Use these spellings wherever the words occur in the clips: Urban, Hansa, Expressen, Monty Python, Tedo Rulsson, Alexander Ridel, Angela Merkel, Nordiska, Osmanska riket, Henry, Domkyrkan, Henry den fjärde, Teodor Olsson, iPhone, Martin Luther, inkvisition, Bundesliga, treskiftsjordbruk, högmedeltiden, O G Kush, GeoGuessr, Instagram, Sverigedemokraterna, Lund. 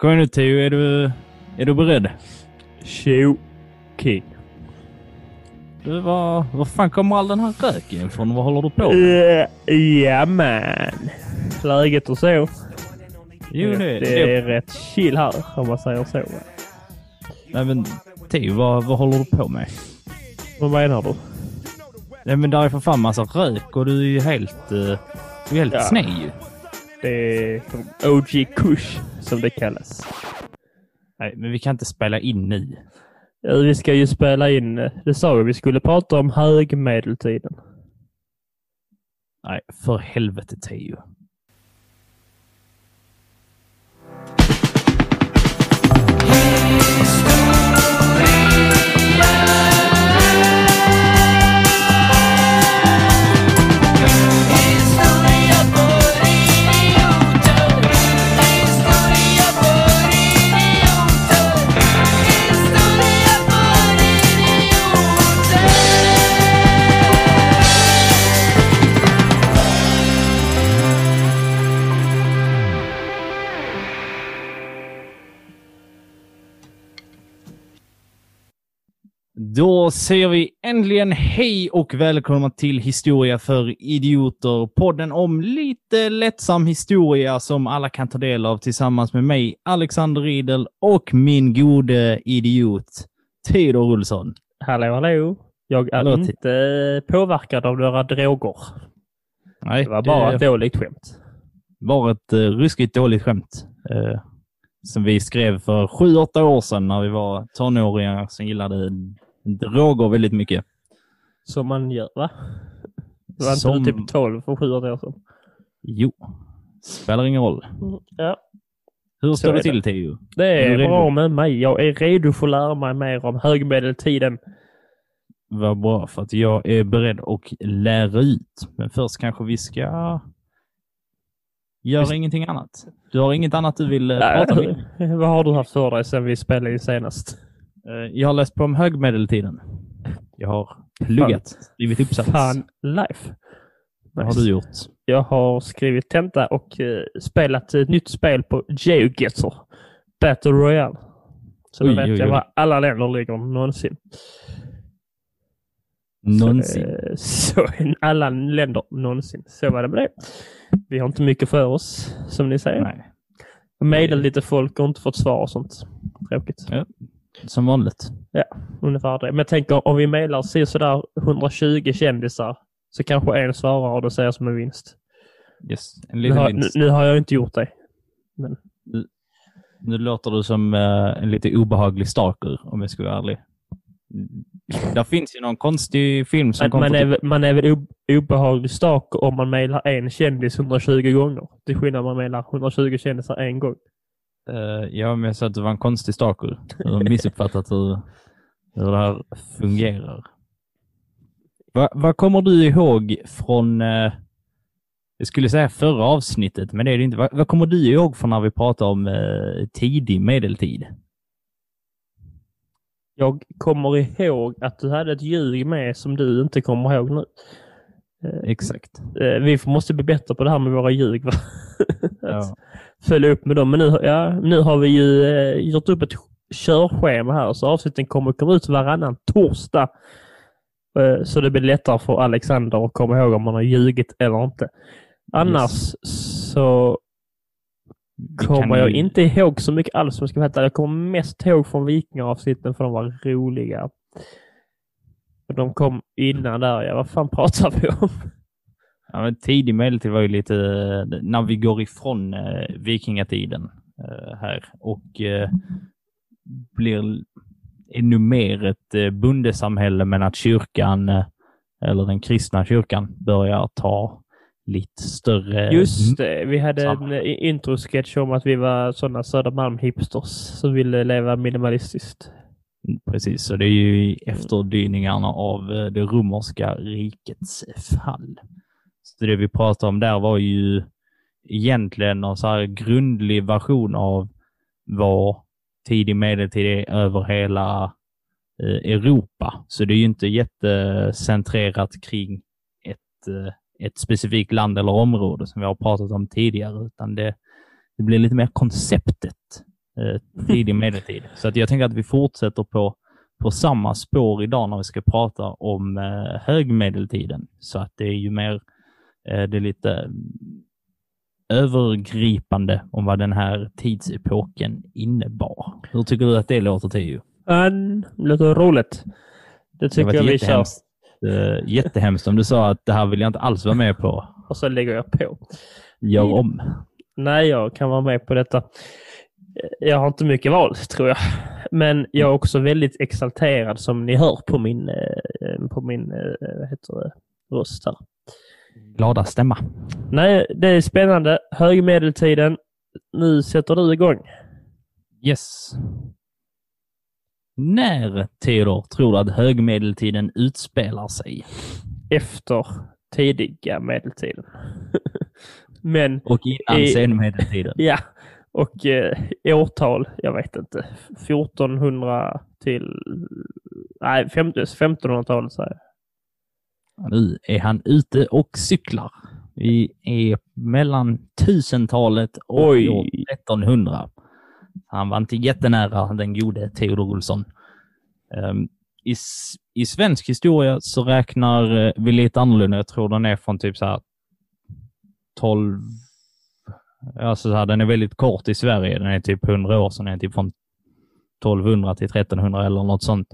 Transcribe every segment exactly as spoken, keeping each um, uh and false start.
Kom nu Teo, är du, är du beredd? Tjo. Okej. Du, var, var fan kommer all den här röken ifrån? Vad håller du på med? Ja, yeah, man. Läget och så. Jo, det, det, det är rätt chill här, om man säger så. Nej, men Teo, vad, vad håller du på med? Vad menar du? Nej, men där är för fan massa rök och du är ju helt, du är helt ja. Snäll. Det är O G Kush som det kallas. Nej, men vi kan inte spela in nu. Ja, vi ska ju spela in. Det sa vi, vi skulle prata om högmedeltiden. Nej, för helvete Teo. Då säger vi äntligen hej och välkomna till Historia för idioter, podden om lite lättsam historia som alla kan ta del av tillsammans med mig, Alexander Ridel, och min gode idiot, Tedo Rulsson. Hallå, hallå. Jag är hallå, inte påverkad av några droger. Nej, det var bara det... ett dåligt skämt. Bara ett uh, ruskigt dåligt skämt. Uh, som vi skrev för sju, åtta år sedan när vi var tonåringar som gillade... droger väldigt mycket. Som man gör, va? Det var som... inte typ tolv för sju år sedan. Jo. Spelar ingen roll. Mm, ja. Hur står det till, Teo? Det är, är bra med mig. Jag är redo för att lära mig mer om högmedeltiden. Vad bra, för att jag är beredd att lära ut. Men först kanske vi ska... Gör Visst. Ingenting annat. Du har inget annat du vill Nej. Prata med. Vad har du haft för dig sedan vi spelade in senast? Jag har läst på om högmedeltiden. Jag har pluggat. Blivit uppsatt. Fan life. Vad nice. Har du gjort? Jag har skrivit tenta och eh, spelat ett nytt spel på GeoGuessr. Battle Royale. Så oj, då vet oj, jag oj. Vad alla länder ligger någonsin. Någonsin. Så, eh, så alla länder någonsin. Så var det med det. Vi har inte mycket för oss, som ni säger. Nej. Mejlar lite folk och inte fått svar och sånt. Tråkigt. Ja. Som vanligt. Ja, ungefär det. Men jag tänker, om vi mejlar så sådär hundratjugo kändisar så kanske en svarar och det säger som en vinst. Yes, en liten nu har, vinst. Nu, nu har jag inte gjort det. Men... Nu, nu låter du som uh, en lite obehaglig stalker, om jag ska vara ärlig. Där finns ju någon konstig film som kommer... Man, till... man är väl obehaglig stalker om man mejlar en kändis hundratjugo gånger. Det skillnad om man mejlar hundratjugo kändisar en gång. Uh, ja, men jag sa att det var en konstig stalker. Jag har missuppfattat hur, hur det här fungerar. Va, vad kommer du ihåg från, uh, jag skulle säga förra avsnittet, men det är det inte. Va, vad kommer du ihåg från när vi pratade om uh, tidig medeltid? Jag kommer ihåg att du hade ett ljug med som du inte kommer ihåg nu. Uh, Exakt. Uh, vi måste bli bättre på det här med våra ljug, va? Ja. Följa upp med dem. Men nu, ja, nu har vi ju eh, gjort upp ett körschema här. Så avsnitten kommer att komma ut varannan torsdag. Eh, så det blir lättare för Alexander att komma ihåg om man har ljugit eller inte. Annars yes. så kommer jag ni... inte ihåg så mycket alls som jag ska veta. Jag kommer mest ihåg från vikingaravsnitten för de var roliga. De kom innan där. Ja, vad fan pratar vi om? Ja, men tidig medeltid var ju lite när vi går ifrån eh, vikingatiden eh, här och eh, blir ännu mer ett eh, bondesamhälle, men att kyrkan eh, eller den kristna kyrkan börjar ta lite större... Just det, vi hade samman. En introsketch om att vi var sådana Södermalm-hipsters som ville leva minimalistiskt. Precis, så det är ju efterdyningarna av eh, det romerska rikets fall. Så det vi pratade om där var ju egentligen en så här grundlig version av vad tidig medeltid är över hela eh, Europa. Så det är ju inte jättecentrerat kring ett, eh, ett specifikt land eller område som vi har pratat om tidigare, utan det, det blir lite mer konceptet eh, tidig medeltid. Så att jag tänker att vi fortsätter på, på samma spår idag när vi ska prata om eh, högmedeltiden. Så att det är ju mer eh, det är lite övergripande om vad den här tidsepoken innebar. Hur tycker du att det låter till ju? Ja, det låter roligt. Det tycker jag vi kör. Uh, jättehemskt om du sa att det här vill jag inte alls vara med på. Och så lägger jag på. Gör om. Nej, jag kan vara med på detta. Jag har inte mycket val, tror jag. Men jag är också väldigt exalterad, som ni hör på min, på min vad heter det, röst här. Glada stämma. Nej, det är spännande. Högmedeltiden. Nu sätter du igång. Yes. När, Teodor, tror du att högmedeltiden utspelar sig? Efter tidiga medeltiden. Men och innan i, sen medeltiden. Ja, och eh, årtal, jag vet inte. fjortonhundra till... Nej, femtonhundratalet säger jag. Nu är han ute och cyklar. Vi är mellan tusentalet och Oj. år trettonhundra. Han var inte jättenära den gode Teodor Gulson. Um, i, I svensk historia så räknar vi lite annorlunda. Jag tror den är från typ så här tolv... Alltså så här, den är väldigt kort i Sverige. Den är typ hundra år sedan. Den är typ från tolvhundra till trettonhundra eller något sånt.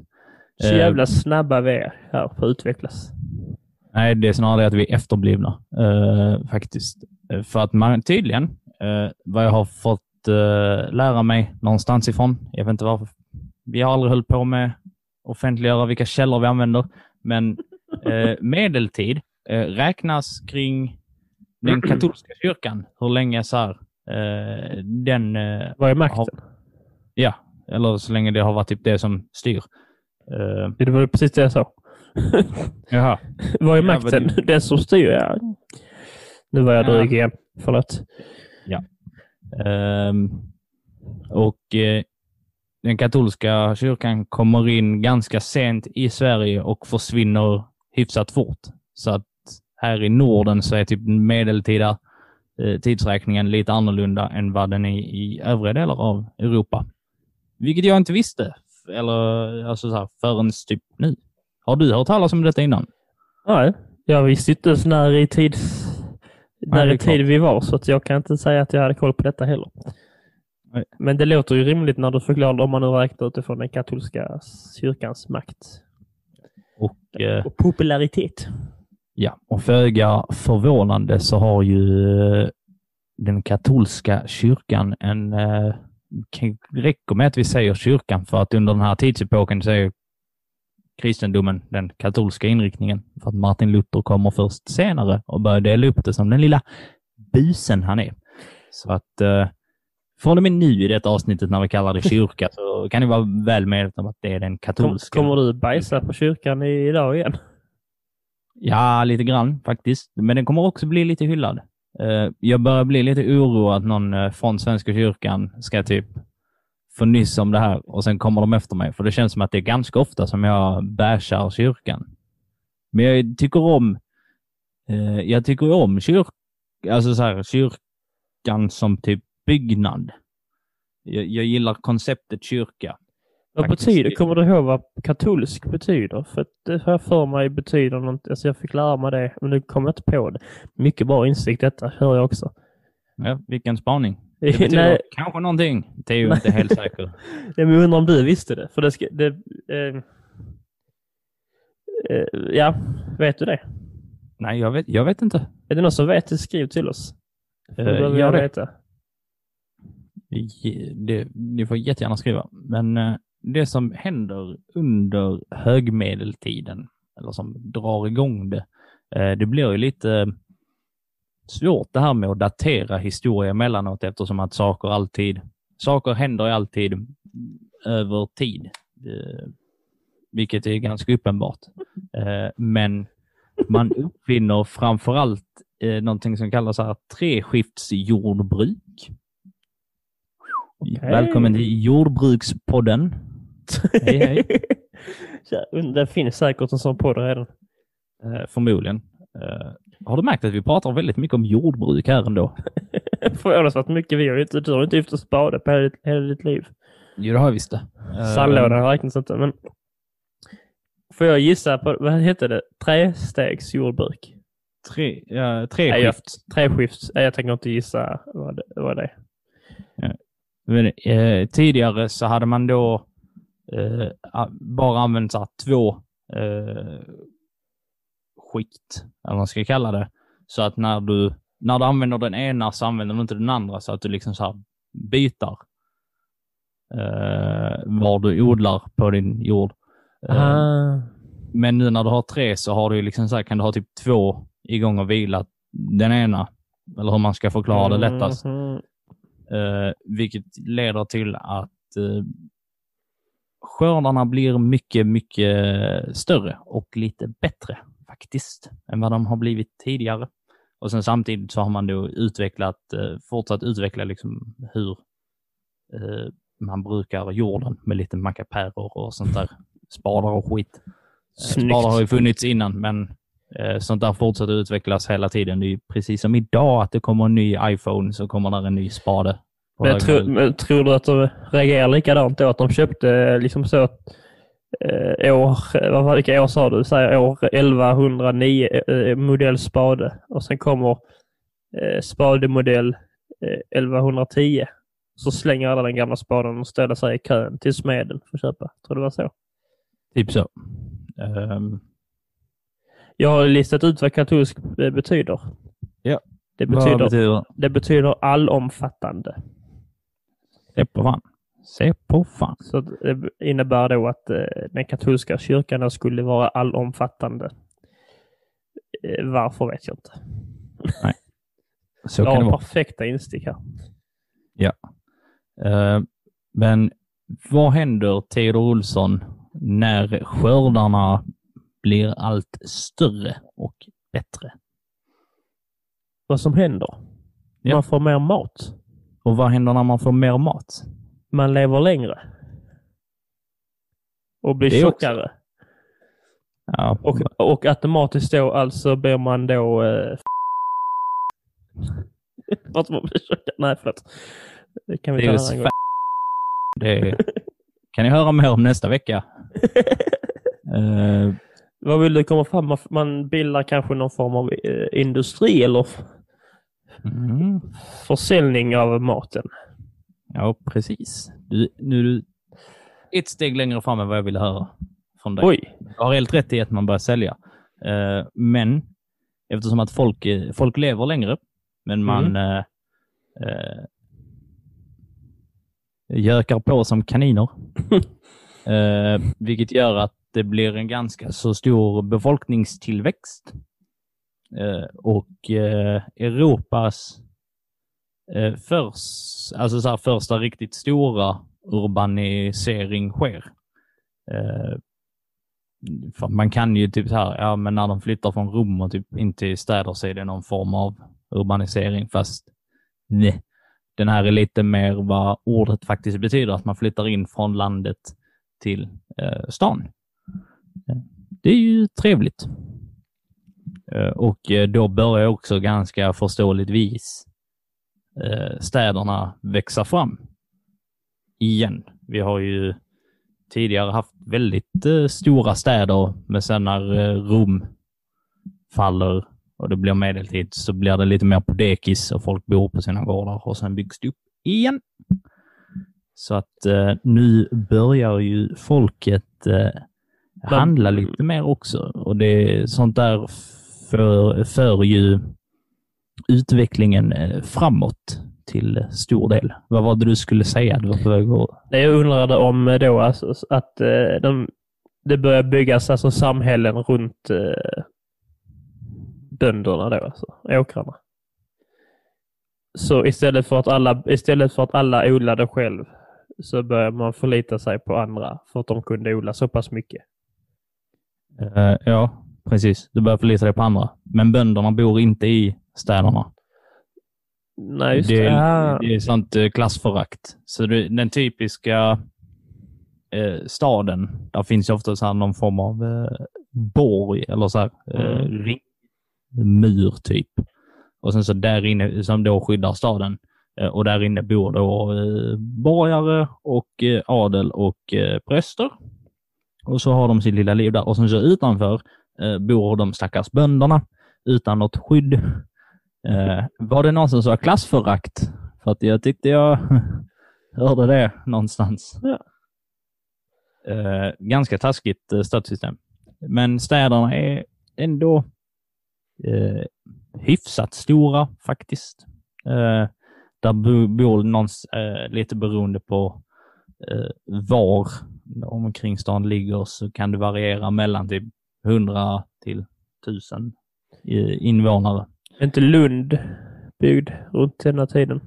Så jävla uh, snabba vi är här på att utvecklas. Nej, det är snarare att vi är efterblivna. Uh, faktiskt. Uh, för att man tydligen, uh, vad jag har fått lära mig någonstans ifrån. Jag vet inte varför. Vi har aldrig hållit på med offentliggöra vilka källor vi använder. Men eh, medeltid eh, räknas kring den katolska kyrkan. Hur länge så här eh, den... Eh, Vad är makten? Har, ja, eller så länge det har varit typ det som styr. Eh, det var precis det jag sa. Jaha. Vad är makten? Ja, men... Den som styr, ja. Nu var jag dryg igen. Förlåt. Ja. Um, och eh, den katolska kyrkan kommer in ganska sent i Sverige och försvinner hyfsat fort. Så att här i Norden så är typ medeltida eh, tidsräkningen lite annorlunda än vad den är i övriga delar av Europa. Vilket jag inte visste eller alltså så här, förrän typ nu. Har du hört talas om detta innan? Nej, jag visste inte så när i tids... När det tid vi var, så att jag kan inte säga att jag hade koll på detta heller. Nej. Men det låter ju rimligt när du förklarar om man nu räknar utifrån den katolska kyrkans makt. Och, eh, och popularitet. Ja, och föga förvånande så har ju den katolska kyrkan en... Eh, kan räcka med att vi säger kyrkan, för att under den här tidsepoken så är kristendomen den katolska inriktningen, för att Martin Luther kommer först senare och börjar dela upp det som den lilla busen han är. Så att eh, från och med nu i detta avsnittet när vi kallar det kyrka så kan det vara väl medvetna om att det är den katolska. Kommer du bajsa på kyrkan idag igen? Ja, lite grann faktiskt. Men den kommer också bli lite hyllad. Eh, jag börjar bli lite oroad att någon eh, från Svenska kyrkan ska typ för nyss om det här och sen kommer de efter mig. För det känns som att det är ganska ofta som jag bärsar kyrkan. Men jag tycker om eh, jag tycker om kyrk, alltså så här, kyrkan som typ byggnad. Jag, jag gillar konceptet kyrka. Vad faktiskt betyder? Kommer du ihåg vad katolsk betyder? För det här för mig betyder något. Alltså jag fick lära mig det, men nu kommer jag inte på det. Mycket bra insikt detta, hör jag också. Ja, vilken spaning. Det betyder kanske någonting. Det är ju inte helt säkert. Jag undrar om du visste det. För det, ska, det eh, eh, ja, vet du det? Nej, jag vet, jag vet inte. Är det någon som vet det? Skriv till oss. Uh, jag vet det. Det. Ni får jättegärna skriva. Men eh, det som händer under högmedeltiden, eller som drar igång det, eh, det blir ju lite... svårt det här med att datera historia mellanåt, eftersom att saker alltid saker händer alltid över tid, vilket är ganska uppenbart. Men man uppfinner framförallt någonting som kallas här treskiftsjordbruk. Okay. Välkommen till Jordbrukspodden. Hej hej. Det finns säkert en sån podd redan. Förmodligen. Har du märkt att vi pratar väldigt mycket om jordbruk här ändå? förvånansvärt mycket. Vi har ju inte, du har inte gift och spade på hela, hela ditt liv. Jo, det har jag visst det. Sandlådan räknas inte, men får jag gissa på, vad heter det? Trästegs jordbruk. Tre, ja, tre Nej, skift. Jag, tre skift. Jag tänker inte gissa vad det, vad det är. Ja. Men, eh, tidigare så hade man då eh, bara använt så här, två eh, skikt, eller vad man ska kalla det. Så att när du, när du använder den ena så använder du inte den andra, så att du liksom så här bitar eh, vad du odlar på din jord. Ah. Men nu när du har tre så har du liksom så här, kan du ha typ två igång och vila den ena. Eller hur man ska förklara det lättast. Mm-hmm. Uh, vilket leder till att uh, skördarna blir mycket, mycket större och lite bättre faktiskt än vad de har blivit tidigare. Och sen samtidigt så har man då utvecklat, uh, fortsatt utveckla liksom hur uh, man brukar jorden med lite mackapärer och sånt där. Spadar och skit. Snyggt. Spadar har ju funnits innan, men eh, sånt där fortsätter utvecklas hela tiden. Det är ju precis som idag att det kommer en ny iPhone, så kommer där en ny spade. Men, tro, men tror du att de reagerar likadant då? Att de köpte liksom så att eh, år, vad var det år sa du? Säger år elva hundra nio eh, modell spade, och sen kommer eh, spademodell eh, elva hundra tio, så slänger alla den gamla spaden och ställer sig i kön till smeden för att köpa. Tror du det var så? Typ så. Um. Jag har listat ut vad katolsk betyder. Ja. Det betyder, betyder? Det betyder allomfattande. Se på fan. Se på fan. Så det innebär då att den katolska kyrkan skulle vara allomfattande. Varför vet jag inte. Nej. Så jag kan har det perfekta instick här. Ja. Uh, men vad händer, Teodor Olsson, när skördarna blir allt större och bättre? Vad som händer? Ja. Man får mer mat. Och vad händer när man får mer mat? Man lever längre. Och blir tjockare. Ja. Och, och automatiskt då, alltså blir man då... Eh, vad man blir tjockare? Nej, förlåt. Det kan vi ta en gång. Det är... Kan ni höra mer om nästa vecka? uh, Vad vill du komma fram? Man bildar kanske någon form av industri eller mm. försäljning av maten. Ja, precis. Du, nu är du ett steg längre fram än vad jag ville höra från dig. Oj. Jag har helt rätt i att man börjar sälja. Uh, men eftersom att folk, folk lever längre, men man... Mm. Uh, uh, gökar på som kaniner. eh, vilket gör att det blir en ganska så stor befolkningstillväxt. Eh, och eh, Europas eh, förs, alltså så här, första riktigt stora urbanisering sker. Eh, för man kan ju typ så här, ja, men när de flyttar från Rom och typ in till städer så är det någon form av urbanisering, fast nej. Den här är lite mer vad ordet faktiskt betyder. Att man flyttar in från landet till eh, stan. Det är ju trevligt. Eh, och då börjar också ganska förståeligtvis eh, städerna växa fram igen. Vi har ju tidigare haft väldigt eh, stora städer. Men sen när eh, Rom faller... och det blir medeltid, så blir det lite mer på dekis och folk bor på sina gårdar och sen byggs det upp igen. Så att eh, nu börjar ju folket eh, handla lite mer också. Och det sånt där för, för ju utvecklingen eh, framåt till stor del. Vad var det du skulle säga? Du var på väg att... Jag undrade om då alltså, att eh, de, det börjar byggas alltså, samhällen runt... Eh, bönderna då, alltså åkrarna. Så istället för att alla istället för att alla odlade själv, så börjar man förlita sig på andra för att de kunde odla så pass mycket. Uh, ja, precis. Du börjar förlita dig på andra, men bönderna bor inte i städerna. Nej, just det. Det är, det är sånt klassförakt. Så det, den typiska eh, staden, där finns ju ofta så här någon form av eh, borg eller så här eh, mm. ring mur typ. Och sen så där inne som då skyddar staden. Och där inne bor då borgare och adel och präster. Och så har de sitt lilla liv där. Och sen så utanför bor de stackars bönderna utan något skydd. Var det någon som sa klassförakt? För att jag tyckte jag hörde det någonstans. Ja. Ganska taskigt stadssystem. Men städerna är ändå eh, hyfsat stora faktiskt. Eh, där bor någons, eh, lite beroende på eh, var omkring stan ligger, så kan det variera mellan typ hundra till tusen eh, invånare. Inte Lund byggd runt den här tiden?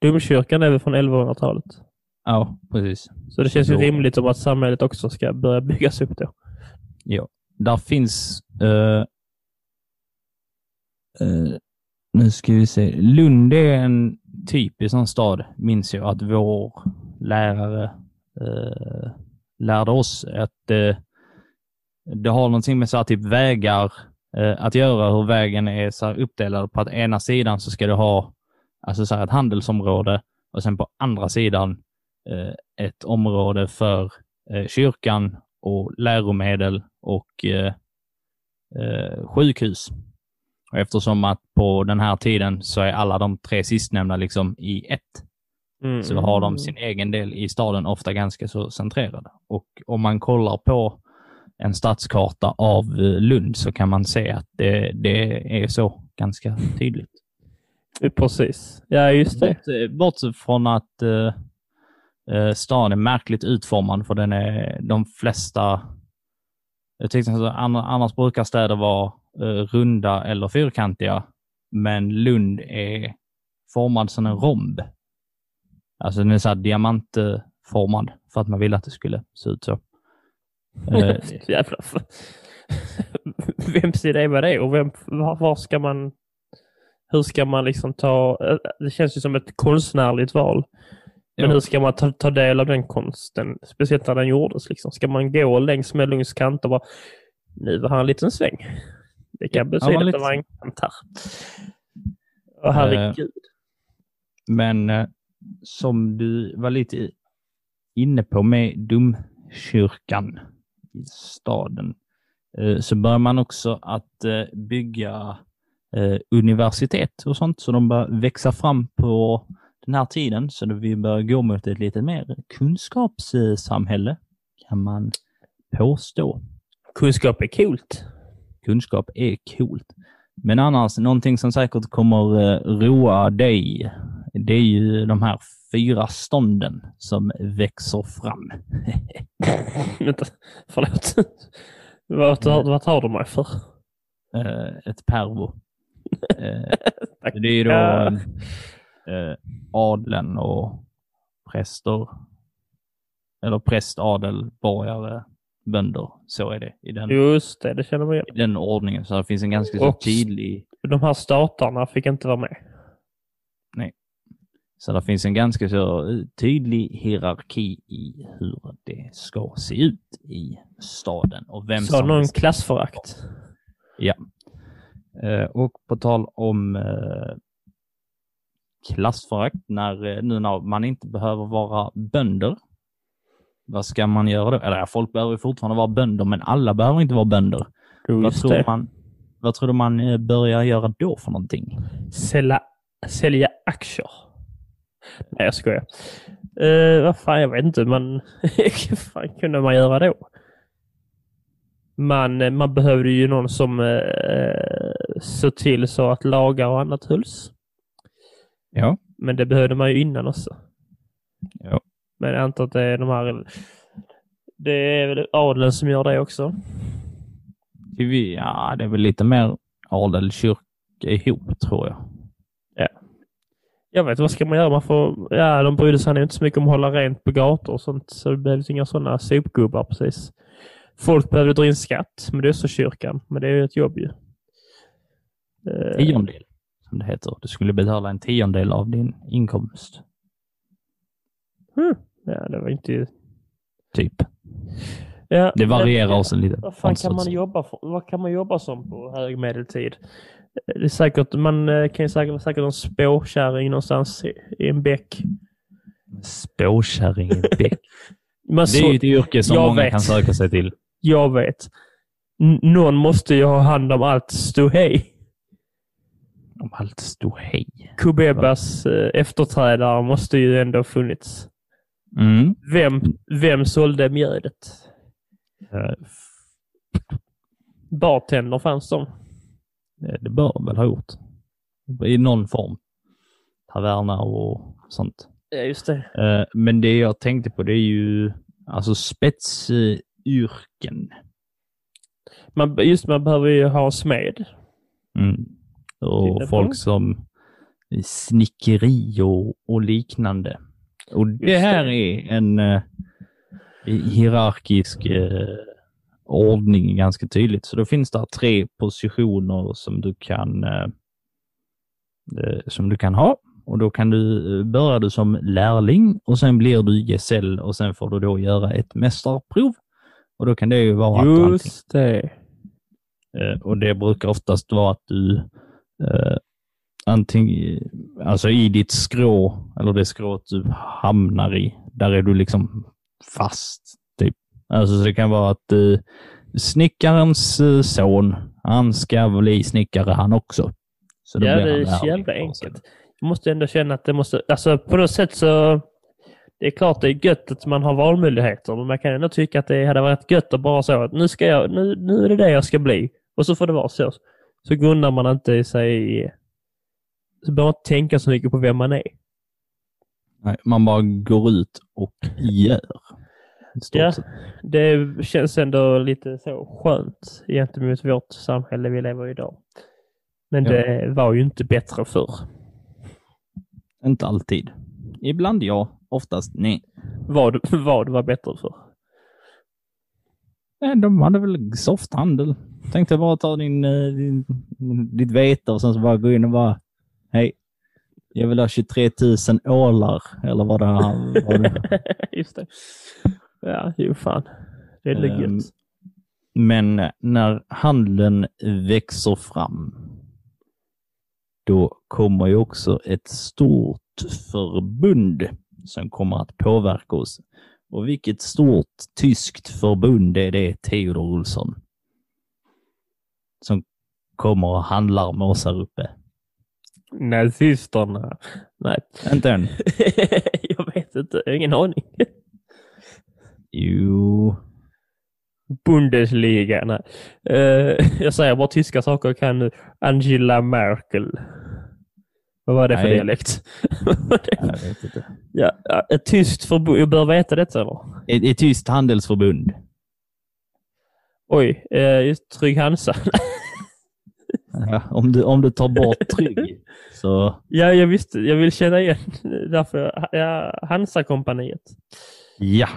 Domkyrkan är väl från elvahundratalet? Ja, precis. Så det känns ju rimligt om att samhället också ska börja byggas upp då. Ja, där finns eh, eh, nu ska vi se. Lund är en typisk sån stad, minns jag att vår lärare eh, lärde oss att eh, det har någonting med så här, typ vägar eh, att göra, hur vägen är så här uppdelad på att ena sidan så ska du ha alltså så här, ett handelsområde och sen på andra sidan ett område för kyrkan och läromedel och sjukhus. Och eftersom att på den här tiden så är alla de tre sistnämnda liksom i ett. Mm. Så har de sin egen del i staden ofta ganska så centrerade. Och om man kollar på en stadskarta av Lund så kan man se att det, det är så ganska tydligt. Precis. Ja, just det. Bort, bort från att stan är märkligt utformad, för den är de flesta, jag tyckte att annars brukar städer vara runda eller fyrkantiga, men Lund är formad som en romb, alltså den är så här diamantformad för att man ville att det skulle se ut så. Jävlar. Vem ser det med det, och vem, var ska man, hur ska man liksom ta, det känns ju som ett konstnärligt val. Men hur ska man ta, ta del av den konsten? Speciellt när den gjordes. Liksom. Ska man gå längs med Lunds kant och bara, nu var han en liten sväng. Det kan betyda ja, att lite... det var en kant här. Och herregud. Uh, men uh, som du var lite inne på med domkyrkan i staden, uh, så börjar man också att uh, bygga uh, universitet och sånt. Så de börjar växa fram på den här tiden, så när vi börjar gå mot ett lite mer kunskapssamhälle, kan man påstå. Kunskap är coolt. Kunskap är coolt. Men annars, någonting som säkert kommer roa dig, det är ju de här fyra stånden som växer fram. Vänta, förlåt. Vad, vad tar du mig för? Ett pervo. Det är ju då... Eh, adeln och präster, eller präst, adel, borgare, bönder, så är det i den, just det, det känner man igen. I den ordningen, så det finns en ganska så tydlig, de här statarna fick inte vara med. Nej. Så det finns en ganska så tydlig hierarki i hur det ska se ut i staden och vem så som någon ska... klassförakt. Ja. Eh, och på tal om eh, klassförakt, när nu när man inte behöver vara bönder, vad ska man göra då? Eller folk behöver fortfarande vara bönder, men alla behöver inte vara bönder. Vad tror, man, vad tror du man börjar göra då för någonting? Sälja, sälja aktier. Nej, jag skojar. Uh, vad fan, jag vet inte. Man, vad fan kunde man göra då? Man, man behövde ju någon som uh, såg till så att lagar och annat hölls. Ja. Men det behövde man ju innan också. Ja. Men jag antar att det är de här... Det är väl adeln som gör det också? Ja, det är väl lite mer adelkyrka ihop, tror jag. Ja. Jag vet, vad ska man göra? Man får, ja, de brydde sig inte så mycket om att hålla rent på gator och sånt. Så det behövs inga sådana sopgubbar, precis. Folk behövde dra in skatt, men det är så kyrkan. Men det är ju ett jobb ju. Tiondel. Det heter. Du skulle betala en tiondel av din inkomst. Mm. Ja, det var inte... Typ. Ja, det varierar också lite. Vad fan kan man jobba för, vad kan man jobba som på högmedeltid? Det är säkert, man kan ju säkert vara säkert en spåkärring någonstans i en bäck. Spåkärring i en bäck? Man, det är ju ett yrke som många vet. Kan söka sig till. Jag vet. N- någon måste ju ha hand om allt ståhej. Om allt ståhej? Kubebas ja. Efterträdare måste ju ändå ha funnits. Mm. Vem, vem sålde mjödet? Ja. Bartänder fanns de. Det bör de väl ha gjort. I någon form. Taverna och sånt. Ja, just det. Men det jag tänkte på, det är ju alltså spetsyrken. Man, just man behöver ju ha smed. Mm. Och folk som snickeri och, och liknande. Och just det här det. Är en eh, hierarkisk eh, ordning ganska tydligt. Så då finns det tre positioner som du kan eh, som du kan ha. Och då kan du, börjar du som lärling och sen blir du gesäll och sen får du då göra ett mästarprov. Och då kan det ju vara just det. Eh, och det brukar oftast vara att du eh, antingen, alltså i ditt skrå eller det skrået du hamnar i, där är du liksom fast typ. Alltså så det kan vara att eh, snickarens eh, son, han ska bli snickare han också. Så då ja, blir det är så jävla enkelt. Jag måste ändå känna att det måste, alltså på något sätt så det är klart det är gött att man har valmöjligheter, men man kan ändå tycka att det hade varit gött att bara så att nu ska jag, nu, nu är det det jag ska bli och så får det vara så. Så grundar man inte i sig, så behöver man inte tänka så mycket på vem man är. Nej, man bara går ut och gör. Ja, det känns ändå lite så skönt gentemot vårt samhälle vi lever i idag. Men ja. Det var ju inte bättre förr. Inte alltid. Ibland ja, oftast nej. Vad, vad var bättre för? Nej, de hade väl softhandel. Tänkte bara ta din, din, ditt vete och sen så bara gå in och bara hej, jag vill ha tjugotre tusen ålar eller vad det här var. Det. Just det. Ja, ju fan. Det är legit. Um, men när handeln växer fram, då kommer ju också ett stort förbund som kommer att påverka oss. Och vilket stort tyskt förbund är det? Teodor Gulson. Som kommer och handlar med oss här uppe. Nazisterna. Nej. Inte än. Jag vet inte. Jag har ingen aning. Jo. Bundesliga. Nej. Uh, jag säger bara tyska saker kan Angela Merkel. Vad var det för nej. Dialekt? Jag vet inte. Ja, ett tyskt förbund. Jag bör veta detta. Eller? Ett, ett tyskt handelsförbund. Oj, uh, trygg Hansa. Ja, om, du, om du tar bort trygg. Så. Ja, jag visste. Jag vill känna igen. Därför, ja, Hansa-kompaniet. Ja,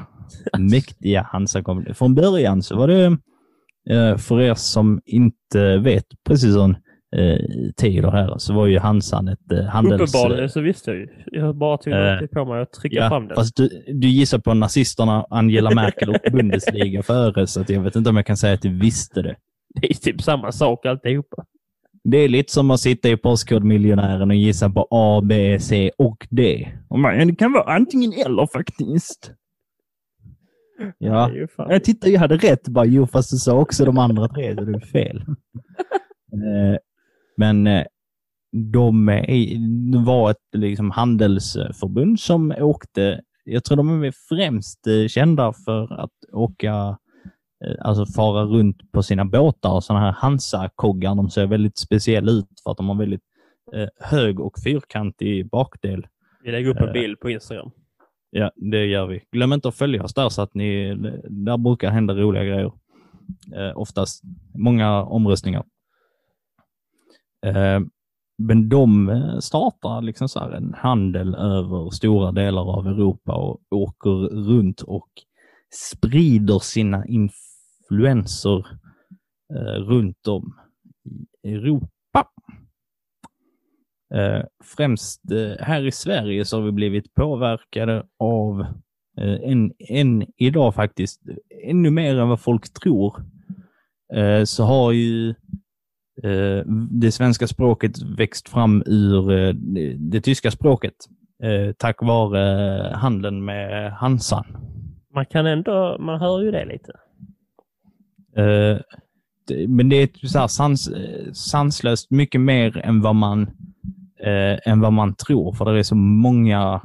mäktiga Hansa-kompaniet. Från början så var det, för er som inte vet, precis som Teodor här, så var ju Hansan ett handels... Uppenbarligen så visste jag ju. Jag bara tog äh, på mig att trycka ja, fram det. Fast du, du gissar på nazisterna, Angela Merkel och Bundesliga före, så att jag vet inte om jag kan säga att du visste det. Det är typ samma sak alltihopa. Det är lite som att sitta i postkodmiljonären och gissa på A, B, C och D. Och man, det kan vara antingen eller faktiskt. Ja, jag tittar, jag hade rätt bara, jo fast du sa också de andra tre, så det är fel. Men de, är, de var ett liksom handelsförbund som åkte, jag tror de är främst kända för att åka, alltså fara runt på sina båtar och sådana här Hansa-koggar. De ser väldigt speciella ut för att de har väldigt eh, hög och fyrkantig bakdel. Vi lägger upp en bild på Instagram. Ja, det gör vi. Glöm inte att följa oss där, så att ni, där brukar hända roliga grejer. Eh, oftast många omröstningar. Eh, men de startar liksom så här en handel över stora delar av Europa och åker runt och sprider sina influenser eh, runt om i Europa. Eh, främst eh, här i Sverige så har vi blivit påverkade av eh, en, en idag faktiskt, ännu mer än vad folk tror, eh, så har ju det svenska språket växt fram ur det tyska språket tack vare handeln med Hansan. Man kan ändå, man hör ju det lite. Men det är så här sans, sanslöst mycket mer än vad man än vad man tror, för det är så många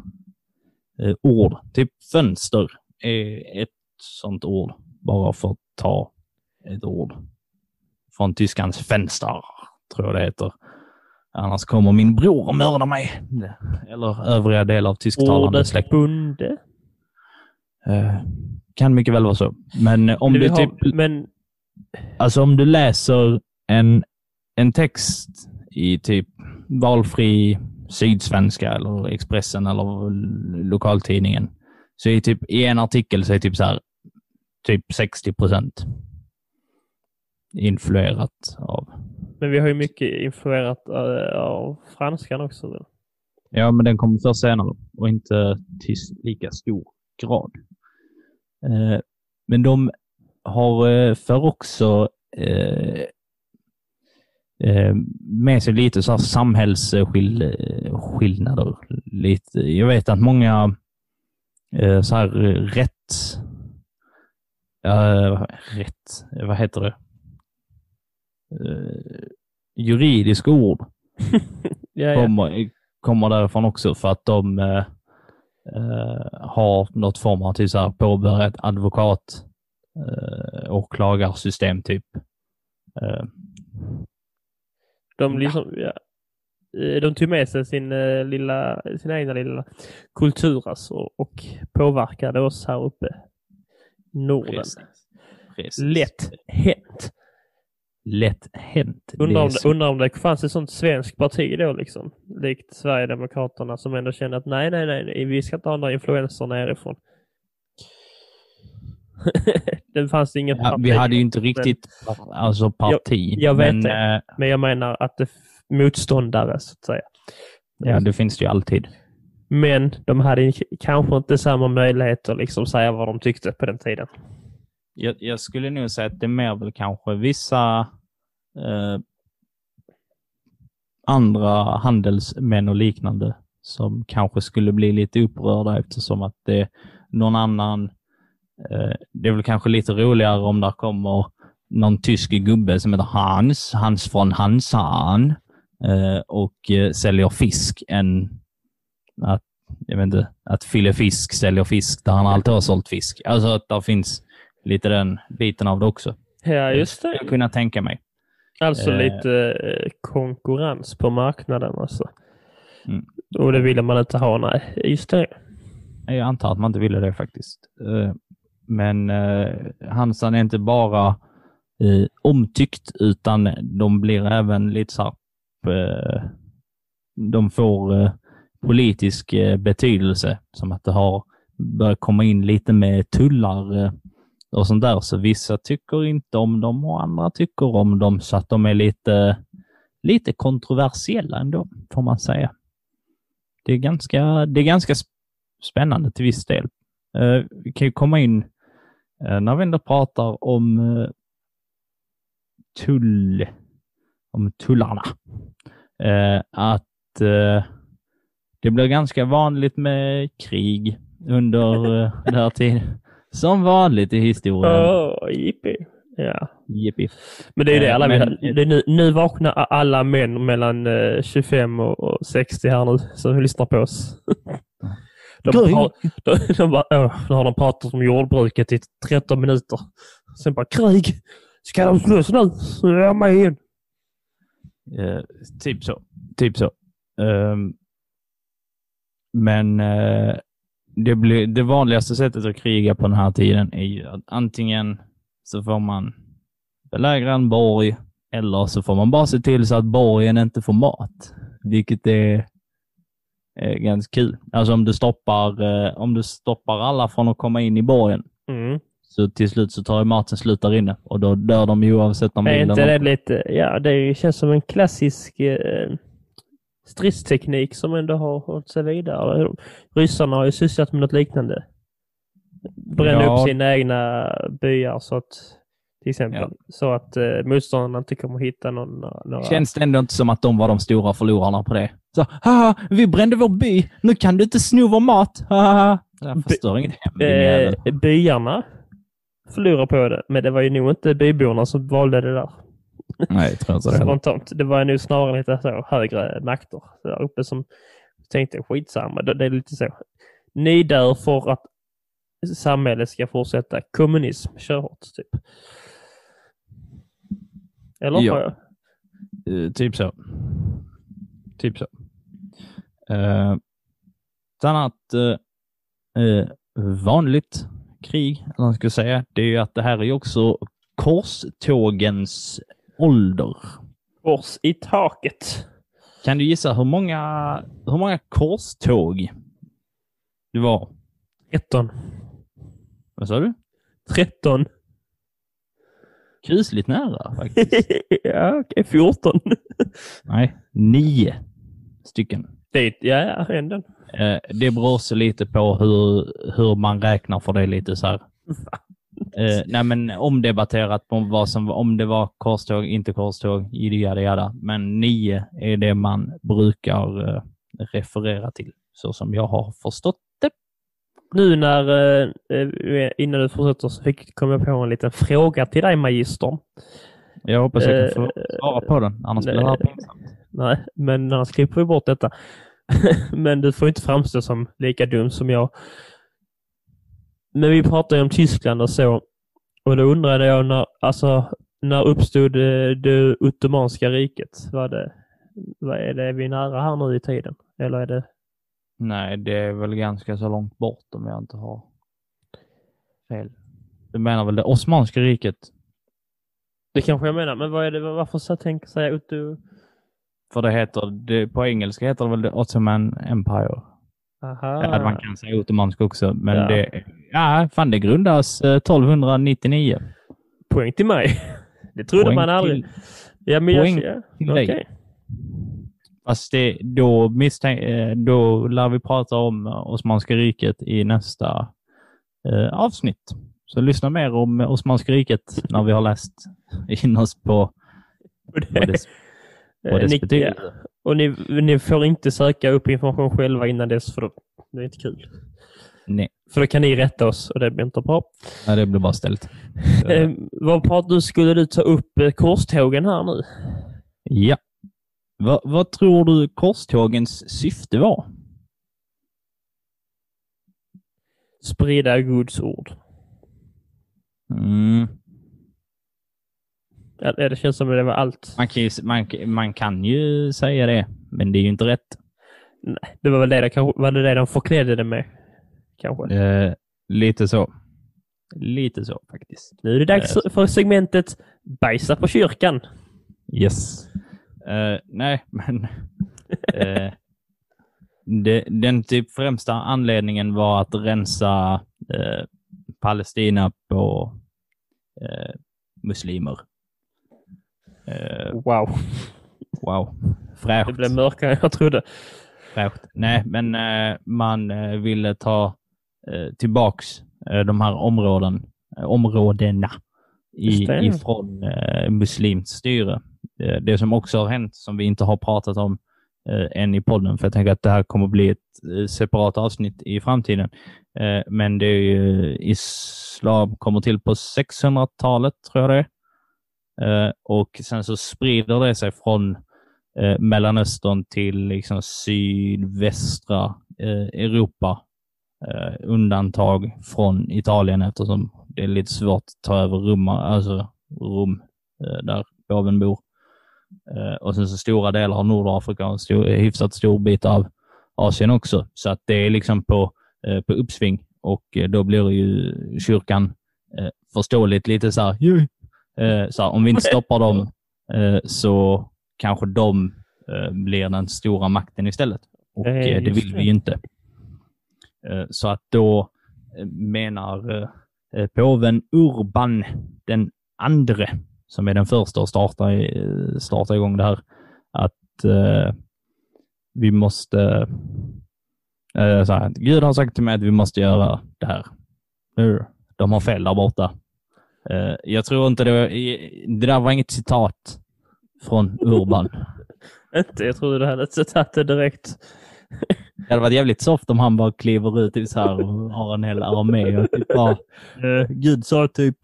ord. Typ fönster är ett sånt ord, bara för att ta ett ord från tyskans fönster, tror jag det heter. Annars kommer min bror och mördar mig. Eller övriga delar av tysktalande släkt. Bunde. Kan mycket väl vara så. Men om du, du typ... Har, men... Alltså om du läser en, en text i typ valfri Sydsvenska eller Expressen eller lokaltidningen, så är typ i en artikel så är typ så här typ sextio procent influerat av. Men vi har ju mycket influerat av franskan också. Eller? Ja, men den kommer först senare och inte till lika stor grad. Eh, men de har för också eh, eh, med sig lite så här samhällsskillnader. Lite. Jag vet att många eh, så här rätt eh, rätt, vad heter det? Uh, juridiska ord ja, ja. Kommer, kommer därifrån också, för att de uh, uh, har något form av typ så här påbörjat advokat uh, och klagarsystem typ uh. de liksom ja. Ja, de tog med sig sin uh, lilla sin egna lilla kultur alltså, och påverkade oss här uppe i Norden. Precis. Precis. Lätt hänt. Lätt hänt. Undrar om det, undrar om det fanns ett sånt svenskt parti då liksom, likt Sverigedemokraterna, som ändå kände att nej, nej, nej, vi ska inte ha några influenser närifrån. Det fanns inget ja, parti. Vi hade ju inte riktigt men, alltså parti. Jag, jag vet men, det, men jag menar att det motståndare så att säga. Ja, det finns det ju alltid. Men de hade kanske inte samma möjligheter liksom säga vad de tyckte på den tiden. Jag, jag skulle nog säga att det är mer väl kanske vissa eh, andra handelsmän och liknande som kanske skulle bli lite upprörda, eftersom att det är någon annan eh, det är väl kanske lite roligare om där kommer någon tysk gubbe som heter Hans, Hans från Hansan eh, och eh, säljer fisk än att, jag vet inte, att Fille Fisk säljer fisk där han alltid har sålt fisk. Alltså att det finns lite den biten av det också. Ja, just det. Jag kunde tänka mig. Alltså eh. lite konkurrens på marknaden alltså. Mm. Och det ville man inte ha, nej. Just det. Jag antar att man inte ville det faktiskt. Men Hansan är inte bara omtyckt, utan de blir även lite så här, de får politisk betydelse, som att det har börjat komma in lite med tullar och sånt där, så vissa tycker inte om dem och andra tycker om dem, så att de är lite, lite kontroversiella ändå, får man säga. Det är ganska, det är ganska spännande till viss del. Eh, vi kan ju komma in eh, när vi ändå pratar om eh, tull om tullarna eh, att eh, det blir ganska vanligt med krig under eh, den här tiden. Som vanligt i historien. Åh, oh, jippi. Ja. Jippi. Men det är ju det. Alla, men, det är nu, nu vaknar alla män mellan tjugofem och sextio här nu som lyssnar på oss. De, har, de, de bara, åh, nu har de pratat om jordbruket i tretton minuter. Sen bara, krig! Ska de slås nu? Så är jag med igen. Uh, typ så. Typ så. Um, men... Uh, Det, blir, det vanligaste sättet att kriga på den här tiden är ju att antingen så får man belägra en borg, eller så får man bara se till så att borgen inte får mat, vilket är, är ganska kul. Alltså om du stoppar om du stoppar alla från att komma in i borgen, mm. så till slut så tar ju maten slut där inne, och då dör de ju oavsett om bilden. Inte det lite, ja, det känns som en klassisk eh... stridsteknik som ändå har hållit sig vidare. Ryssarna har ju sysslat med något liknande. Bränna ja. upp sina egna byar så att till exempel. Ja. Så att eh, motståndarna inte kommer att hitta någon, några... Känns det ändå inte som att de var de stora förlorarna på det? Så, haha, vi brände vår by. Nu kan du inte sno vår mat. Haha. Jag förstår inget. Eh, byarna förlorar på det. Men det var ju nog inte byborna som valde det där. Nej, tror jag spontant. Det var nu snarare lite så högre makter där uppe som tänkte skitsamma. Det är lite så. Ni där för att samhället ska fortsätta kommunism, kör hårt typ. Eller ja. jag? Uh, typ så. Typ så. Uh, ett annat uh, uh, vanligt krig, eller man skulle säga, det är ju att det här är också korstågens ålder. Kors i taket. Kan du gissa hur många, hur många korståg det var? tretton. Vad sa du? tretton. Kusligt nära faktiskt. Ja, okej. Okay. fjorton. Nej, nio stycken. Det, ja, ändå. Eh, det beror sig lite på hur, hur man räknar, för det lite så här. Eh, nej, men omdebatterat på vad som, om det var korståg, inte korståg, jada, jada. Men nio är det man brukar eh, referera till, så som jag har förstått. Nu när, innan du fortsätter, så fick jag komma på en liten fråga till dig, magister. Jag hoppas jag kan få svara på den, annars blir det här pinsamt. Nej, men annars klipper vi bort detta. Men du får inte framstå som lika dum som jag. Men vi pratar ju om Tyskland och så. Och då undrade jag, när, alltså, när uppstod det ottomanska riket? Vad det, vad är det vi är nära här nu i tiden? Eller är det... Nej, det är väl ganska så långt bort om jag inte har fel. Du menar väl det Osmanska riket? Det kanske jag menar, men vad är det, varför så tänker säga ut du? För det heter, det, på engelska heter det väl det Ottoman Empire. Aha. Ja, man kan säga ottomansk också, men ja. det ja, fan det grundas tolvhundranittionio. Poäng till mig. Det trodde Poäng man aldrig. Till... Ja, men Poäng jag okej. Okay. Fast det, då, misstänk- då lär vi prata om Osmanska riket i nästa eh, avsnitt. Så lyssna mer om Osmanska riket när vi har läst in oss på, på dess, på dess eh, betydelse. Ni, och ni, ni får inte söka upp information själva innan dess, för då, det är inte kul. Nej. För då kan ni rätta oss och det blir inte bra. Nej, det blir bara ställt. eh, vad pratar du, skulle du ta upp korstågen här nu? Ja. Vad, vad tror du korstågens syfte var? Sprida Guds ord. Mm. Ja, det känns som att det var allt. Man kan, ju, man, man kan ju säga det, men det är ju inte rätt. Nej, det var väl det, där, kanske, var det där de förklädde det med? Kanske. Eh, lite så. Lite så faktiskt. Nu är det dags eh. för segmentet Bajsa på kyrkan. Yes. Uh, nej, men uh, de, den typ främsta anledningen var att rensa uh, Palestina på uh, muslimer. Uh, wow. Wow. Fräscht. Det blev mörkare än jag trodde. Fräscht. Nej, men uh, man uh, ville ta uh, tillbaks uh, de här områden, uh, områdena i, ifrån uh, muslimt styre. Det som också har hänt, som vi inte har pratat om eh, än i podden, för jag tänker att det här kommer att bli ett separat avsnitt i framtiden. Eh, men det är ju, islam kommer till på sexhundratalet, tror jag det är. Eh, och sen så sprider det sig från eh, Mellanöstern till liksom sydvästra eh, Europa. Eh, undantag från Italien, eftersom det är lite svårt att ta över Rom, alltså Rom eh, där boven bor. Uh, och sen så stora delar av Nordafrika och en stor, hyfsat stor bit av Asien också. Så att det är liksom på, uh, på uppsving, och uh, då blir ju kyrkan uh, förståeligt lite så här, uh, så här, om vi inte stoppar dem uh, så kanske de uh, blir den stora makten istället. Och uh, det vill vi ju inte. Uh, så att då uh, menar uh, uh, påven Urban den andre, som är den första att starta, starta igång det här, att eh, vi måste eh, så här, Gud har sagt till mig att vi måste göra det här. De har fel där borta. Uh, jag tror inte det var, det där var inget citat från Urban. Inte, jag trodde det här lät citatet direkt. Det hade varit jävligt soft om han bara kliver ut typ så här och har en hel armé och typ bara, uh, Gud sa typ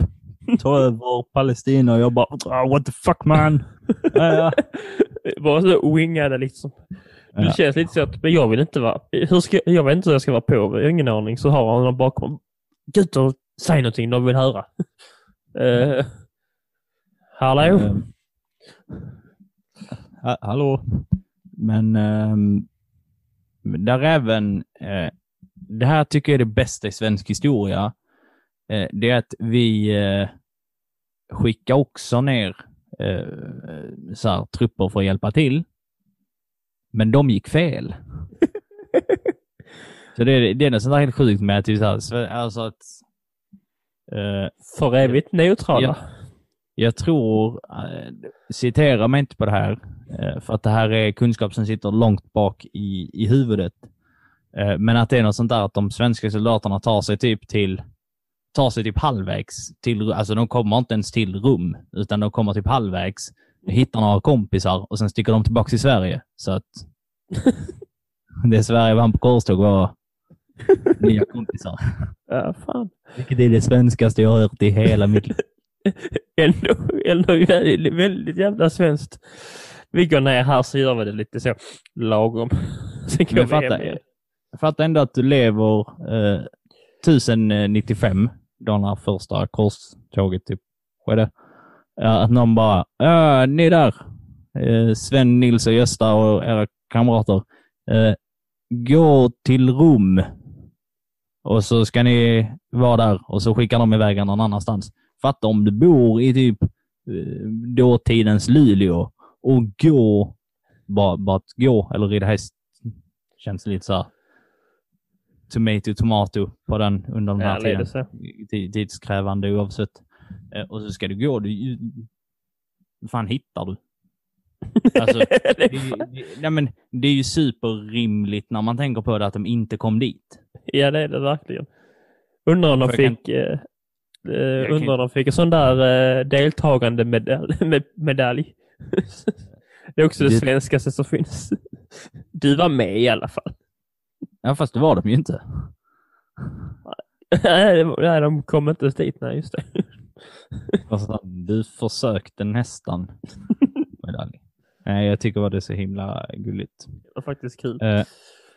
ta över Palestina och jag bara oh, what the fuck man. Ja, ja. Bara så wingade liksom. Det ja. Känns lite så att men jag vill inte vara hur ska, jag vet inte hur jag ska vara på. Jag har ingen aning. Så har han någon bakom Gud och säg någonting de vill höra. Uh, hallå? Uh, ha- hallå? Men um, där även uh, det här tycker jag är det bästa i svensk historia. Uh, det är att vi uh, skickar också ner uh, så här, trupper för att hjälpa till. Men de gick fel. Så det, det är nästan helt sjukt med att, alltså att Uh, för evigt neutrala. Jag, jag tror, uh, citera mig inte på det här, uh, för att det här är kunskap som sitter långt bak i, i huvudet. Uh, men att det är något sånt där att de svenska soldaterna tar sig typ till tar sig typ halvvägs till, alltså de kommer inte ens till rum utan de kommer typ halvvägs, hittar några kompisar och sen sticker de tillbaka till Sverige. Så att det Sverige vann på korståg var nya kompisar. Ja, fan. Vilket är det svenskaste jag har hört i hela mitt liv. ändå, ändå väldigt, väldigt jävla svenskt. Vi går ner här så gör vi det lite så lagom. Sen kan jag fatta, jag fattar ändå att du lever eh, ett tusen nittiofem dagarna första korståget typ. Vad är det? Att någon bara, äh, ni där eh, Sven, Nils och Gösta och era kamrater eh, gå till Rom och så ska ni vara där och så skickar de iväg någon annanstans. Fatta om du bor i typ dåtidens Luleå och gå bara, bara gå eller rida häst känns lite så här tomato tomato på den under den här ja, tiden. Tid, tidskrävande oavsett. Och så ska du gå du fan hittar du. Alltså, det, det, nej men, det är ju superrimligt när man tänker på det att de inte kom dit. Ja, det är det verkligen. Undrar om de fick kan... eh, undrar om de fick en sån där eh, deltagande medalj, med, medalj. Det är också det, det svenskaste som finns. Du var med i alla fall. Ja, fast det var de ju inte. Nej, de kom inte dit. Nej, just det. Alltså, du försökte nästan medalj. Nej, jag tycker att det är så himla gulligt. Det var faktiskt kul. Eh,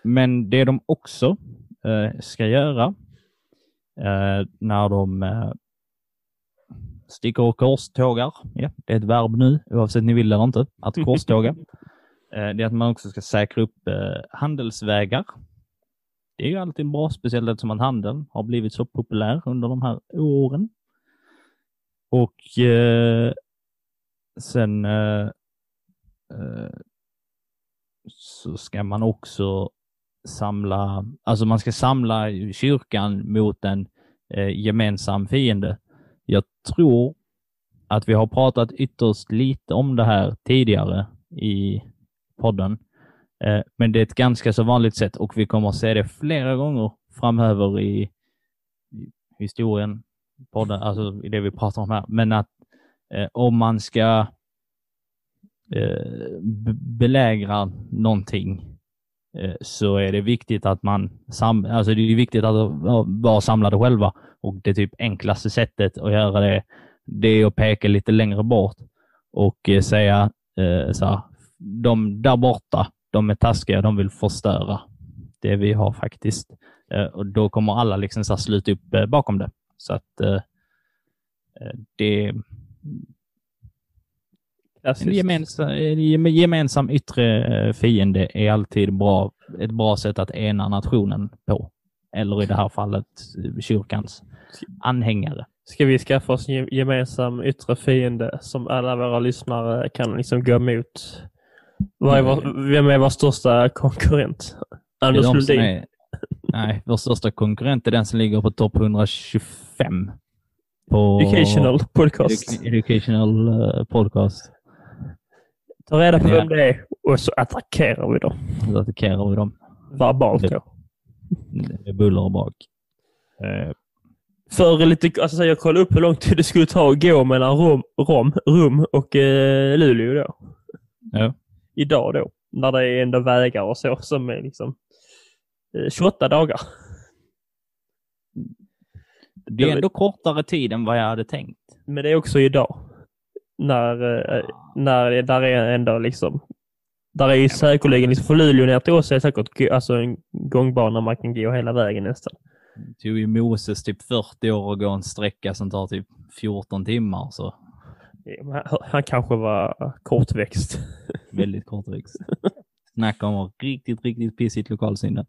men det de också eh, ska göra eh, när de eh, sticker och korstågar, ja, det är ett verb nu, oavsett ni vill eller inte, att korståga, eh, det är att man också ska säkra upp eh, handelsvägar. Det är ju alltid bra, speciellt eftersom att handeln har blivit så populär under de här åren. Och eh, sen... Eh, så ska man också samla, alltså man ska samla kyrkan mot en eh, gemensam fiende. Jag tror att vi har pratat ytterst lite om det här tidigare i podden, eh, men det är ett ganska så vanligt sätt och vi kommer att se det flera gånger framöver i, i historien, podden, alltså i det vi pratar om här. Men att eh, om man ska belägra någonting så är det viktigt att man sam- alltså det är viktigt att vara samlade själva och det typ enklaste sättet att göra det det är att peka lite längre bort och säga så här, de där borta de är taskiga, de vill förstöra det vi har faktiskt och då kommer alla liksom så här sluta upp bakom det så att det En gemensam, en gemensam yttre fiende är alltid bra, ett bra sätt att ena nationen på. Eller i det här fallet kyrkans anhängare. Ska vi skaffa oss en gemensam yttre fiende som alla våra lyssnare kan liksom gå emot? Vad är vår, vem är vår största konkurrent? Anders Lundin. Är, nej, vår största konkurrent är den som ligger på topp etthundratjugofem. På educational podcast. Educational podcast. Ta reda på vem det är och så attackerar vi dem. Så attackerar vi dem. Verbalt då. Det är buller och bak. för lite, alltså jag kollade upp hur lång tid det skulle ta att gå mellan Rom, Rom, Rom och eh, Luleå då. Ja. Idag då, när det är ändå vägar och så som är liksom eh, tjugoåtta dagar. Det blir ändå kortare tid än vad jag hade tänkt. Men det är också idag. När, eh, när där är ändå liksom där är ju säkerligen liksom för Luleå ner till oss är säkert alltså en gångbana man kan gå hela vägen nästan. Det tog ju Moses typ fyrtio år att gå en sträcka som tar typ fjorton timmar. Så. Ja, han, han kanske var kortväxt. Väldigt kortväxt. Snacka om riktigt, riktigt pissigt lokalsinne.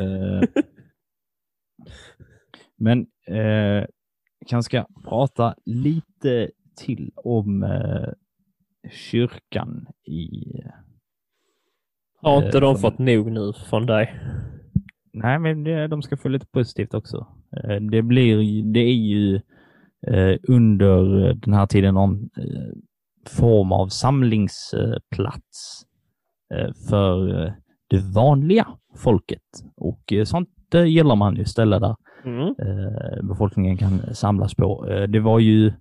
uh, men uh, kanske prata lite till om uh, kyrkan i... Uh, Har inte uh, de fått nog nu från dig? Nej, men de ska få lite positivt också. Det blir, det är ju under den här tiden någon form av samlingsplats för det vanliga folket. Och sånt gillar man ju ställen där mm. befolkningen kan samlas på. Det var ju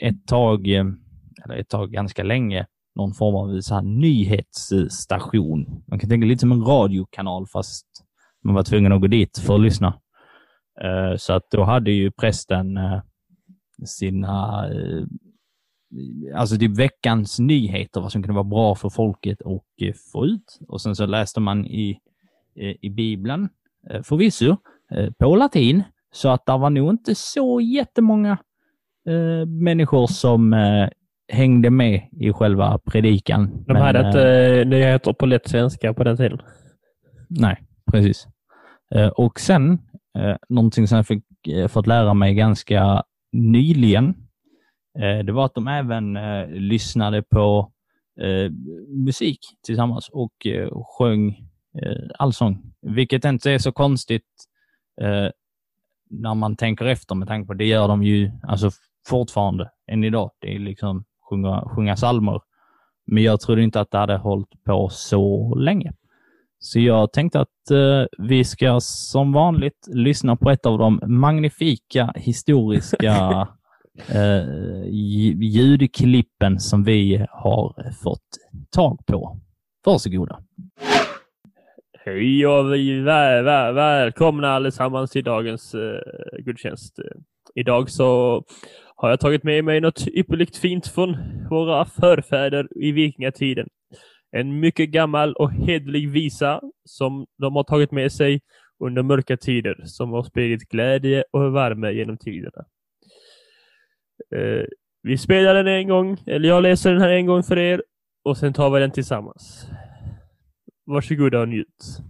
ett tag, eller ett tag ganska länge, någon form av så här nyhetsstation. Man kan tänka lite som en radiokanal fast man var tvungen att gå dit för att lyssna. Så att då hade ju prästen sina, alltså typ veckans nyheter, vad som kunde vara bra för folket och få ut. Och sen så läste man i, i Bibeln, förvisso, på latin. Så att det var nog inte så jättemånga människor som hängde med i själva predikan. De hade Men, inte nyheter på lätt svenska på den tiden. Nej. Precis. Och sen, någonting som jag fick, fått lära mig ganska nyligen, det var att de även lyssnade på musik tillsammans och sjöng allsång. Vilket inte är så konstigt när man tänker efter med tanke på det gör de ju alltså fortfarande än idag. Det är liksom sjunga, sjunga salmer. Men jag trodde inte att det hade hållit på så länge. Så jag tänkte att eh, vi ska som vanligt lyssna på ett av de magnifika historiska eh, ljudklippen som vi har fått tag på. Varsågoda. Hej och vi väl, väl, välkomna allesammans till dagens eh, gudstjänst. Idag så har jag tagit med mig något ypperligt fint från våra förfäder i vikingatiden. En mycket gammal och hedlig visa som de har tagit med sig under mörka tider. Som har spridit glädje och värme genom tiderna. Eh, vi spelar den en gång. Eller jag läser den här en gång för er. Och sen tar vi den tillsammans. Varsågoda och njut.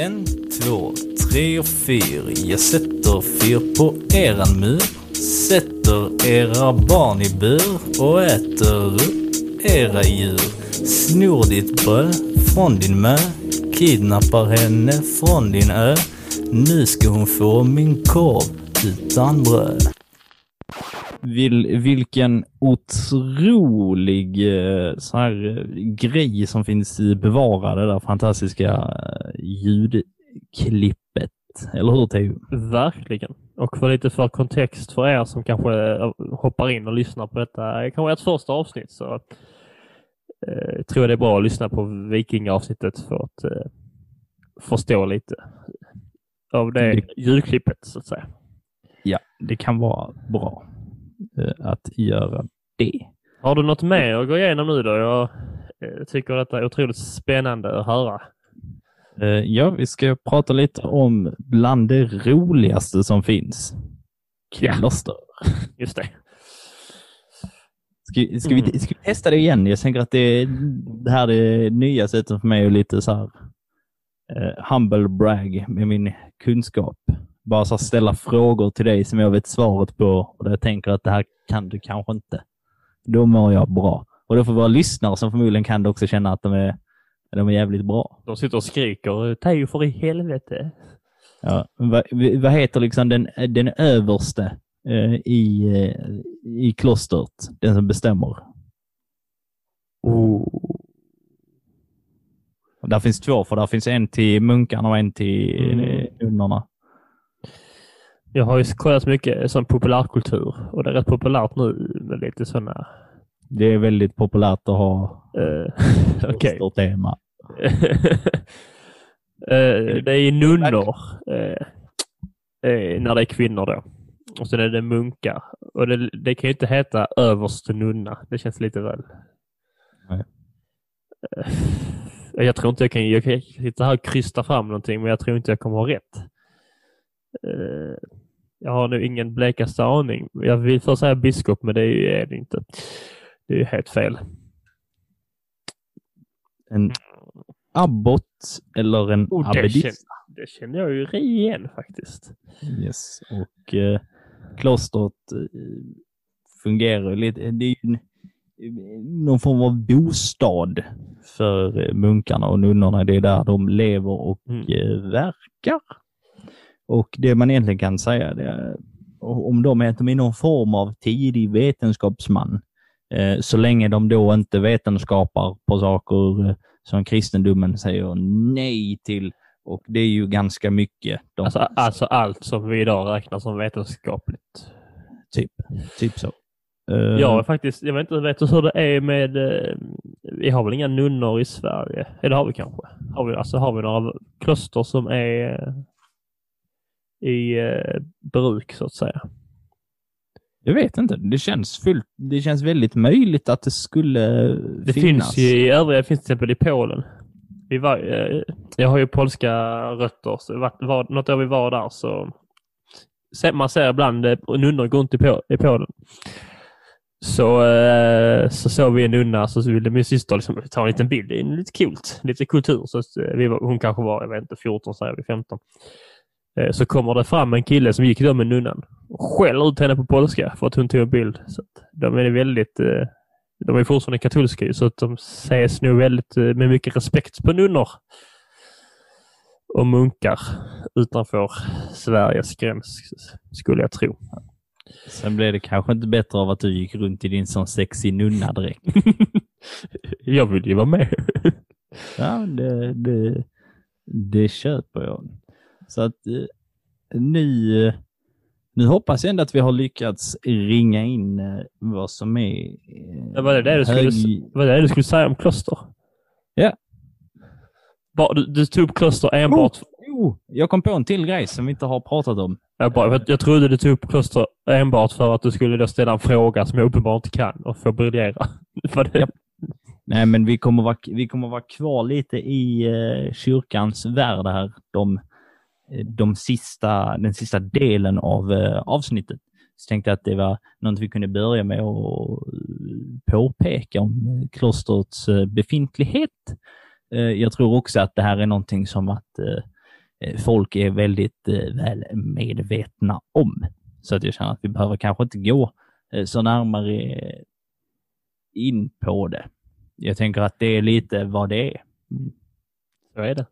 En, två, tre och fyra. Jag sätter fyr på eran mur. Sätter era barn i bur och äter upp era djur. Snor ditt bröd från din mö, kidnappar henne från din ö. Nu ska hon få min korv utan bröd. Vil, vilken otrolig så här, grej som finns i bevarade, det där fantastiska ljudklippet. Eller hur, Teo? Verkligen. Och för lite för kontext för er som kanske hoppar in och lyssnar på detta. Det kan vara ett första avsnitt så eh, tror jag det är bra att lyssna på vikingavsnittet för att eh, förstå lite av det, det ljudklippet så att säga. Ja, det kan vara bra eh, att göra det. Har du något med att gå igenom nu då? Jag eh, tycker att det är otroligt spännande att höra. Ja, vi ska prata lite om bland det roligaste som finns. Kloster. Ja, just det. Ska, ska, mm. vi, ska vi testa det igen? Jag tänker att det, det här är det nya sättet för mig och lite så här eh, humble brag med min kunskap. Bara så ställa frågor till dig som jag vet svaret på och jag tänker att det här kan du kanske inte. Då mår jag bra. Och då får våra lyssnare som förmodligen kan du också känna att de är de är jävligt bra. De sitter och skriker. Teo för i helvete. Ja, vad, vad heter liksom den, den överste eh, i, i klostret? Den som bestämmer. Oh. Där finns två, för där finns en till munkarna och en till mm. nunnorna. Jag har ju kollat mycket sån populärkultur, och det är rätt populärt nu med lite sådana... Det är väldigt populärt att ha uh, okay. stort tema. uh, det är ju nunnor uh, uh, när det är kvinnor då. Och sen är det munkar. Och det, det kan ju inte heta överste nunna. Det känns lite väl. Nej. Uh, jag tror inte jag kan... Jag kan sitta här och krysta fram någonting, men jag tror inte jag kommer ha rätt. Uh, jag har nu ingen blekaste aning. Jag vill först säga biskop, men det är, ju, är det inte. Det är ju helt fel. En abbot eller en oh, abbedist? Det känner, det känner jag ju igen faktiskt. Yes, och eh, klostret eh, fungerar ju lite. Det är ju någon form av bostad för munkarna och nunnorna. Det är där de lever och mm. eh, verkar. Och det man egentligen kan säga det är, om de är någon form av tidig vetenskapsman, eh, så länge de då inte vetenskapar på saker eh, som kristendomen säger nej till, och det är ju ganska mycket. De... Alltså, alltså allt som vi idag räknar som vetenskapligt. Typ, typ så. Uh... Ja, faktiskt, jag vet inte vet hur det är med, eh, vi har väl inga nunnor i Sverige, eller har vi kanske? Har vi, alltså har vi några kloster som är... Eh... i eh, bruk så att säga. Jag vet inte. Det känns fullt, det känns väldigt möjligt att det skulle det finnas. Finns ju i övriga, finns till exempel i Polen. Vi var, eh, jag har ju polska rötter, så var, var, något år vi var där så man ser ibland eh, nunnor går inte på, i Polen. Så eh, så såg vi en nunna, så ville min syster liksom ta en liten bild. Det är lite kul, lite kultur. Så vi var, hon kanske var, jag vet inte, fjorton så här, femton. Så kommer det fram en kille som gick där med nunnan och skäller ut henne på polska för att hon tog en bild. Så de är väldigt, de är fortfarande katolska, så att de ses nu väldigt med mycket respekt på nunnor och munkar utanför Sveriges gräns, skulle jag tro. Sen blev det kanske inte bättre av att du gick runt i din sån sexy nunna direkt. Jag vill ju vara med. Ja, det, det, det köper jag. Så att nu, nu hoppas jag ändå att vi har lyckats ringa in vad som är... Ja, vad är det du skulle, vad är det du skulle säga om kloster? Ja. Bara, du, du tog upp kloster enbart... Oh, oh, jag kom på en till grej som vi inte har pratat om. Jag, bara, jag trodde du tog upp kloster enbart för att du skulle då ställa en fråga som jag uppenbarligen inte kan och få briljera. Ja. Nej, men vi kommer vara, vi kommer vara kvar lite i eh, kyrkans värld här. De... De sista, den sista delen av eh, avsnittet. Så tänkte jag att det var något vi kunde börja med att påpeka om klostrets eh, befintlighet. Eh, jag tror också att det här är någonting som att eh, folk är väldigt eh, väl medvetna om. Så att jag känner att vi behöver kanske inte gå eh, så närmare in på det. Jag tänker att det är lite vad det är. Så är det.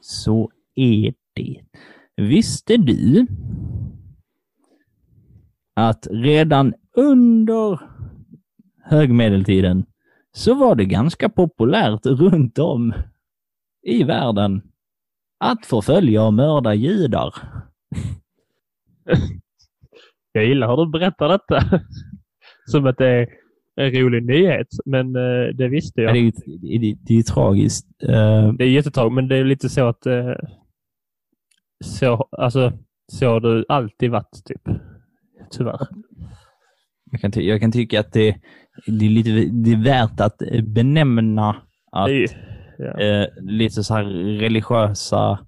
Så är Visste du att redan under högmedeltiden så var det ganska populärt runt om i världen att förfölja och mörda judar? Jag gillar hur du berättar detta. Som att det är en rolig nyhet, men det visste jag. Det är, det, det är tragiskt. Det är jättetragiskt, men det är lite så att... Så, alltså, så har du alltid varit typ, tyvärr. Jag kan, ty- jag kan tycka att det, det, är lite, det är värt att benämna att ju, ja. eh, lite så här religiösa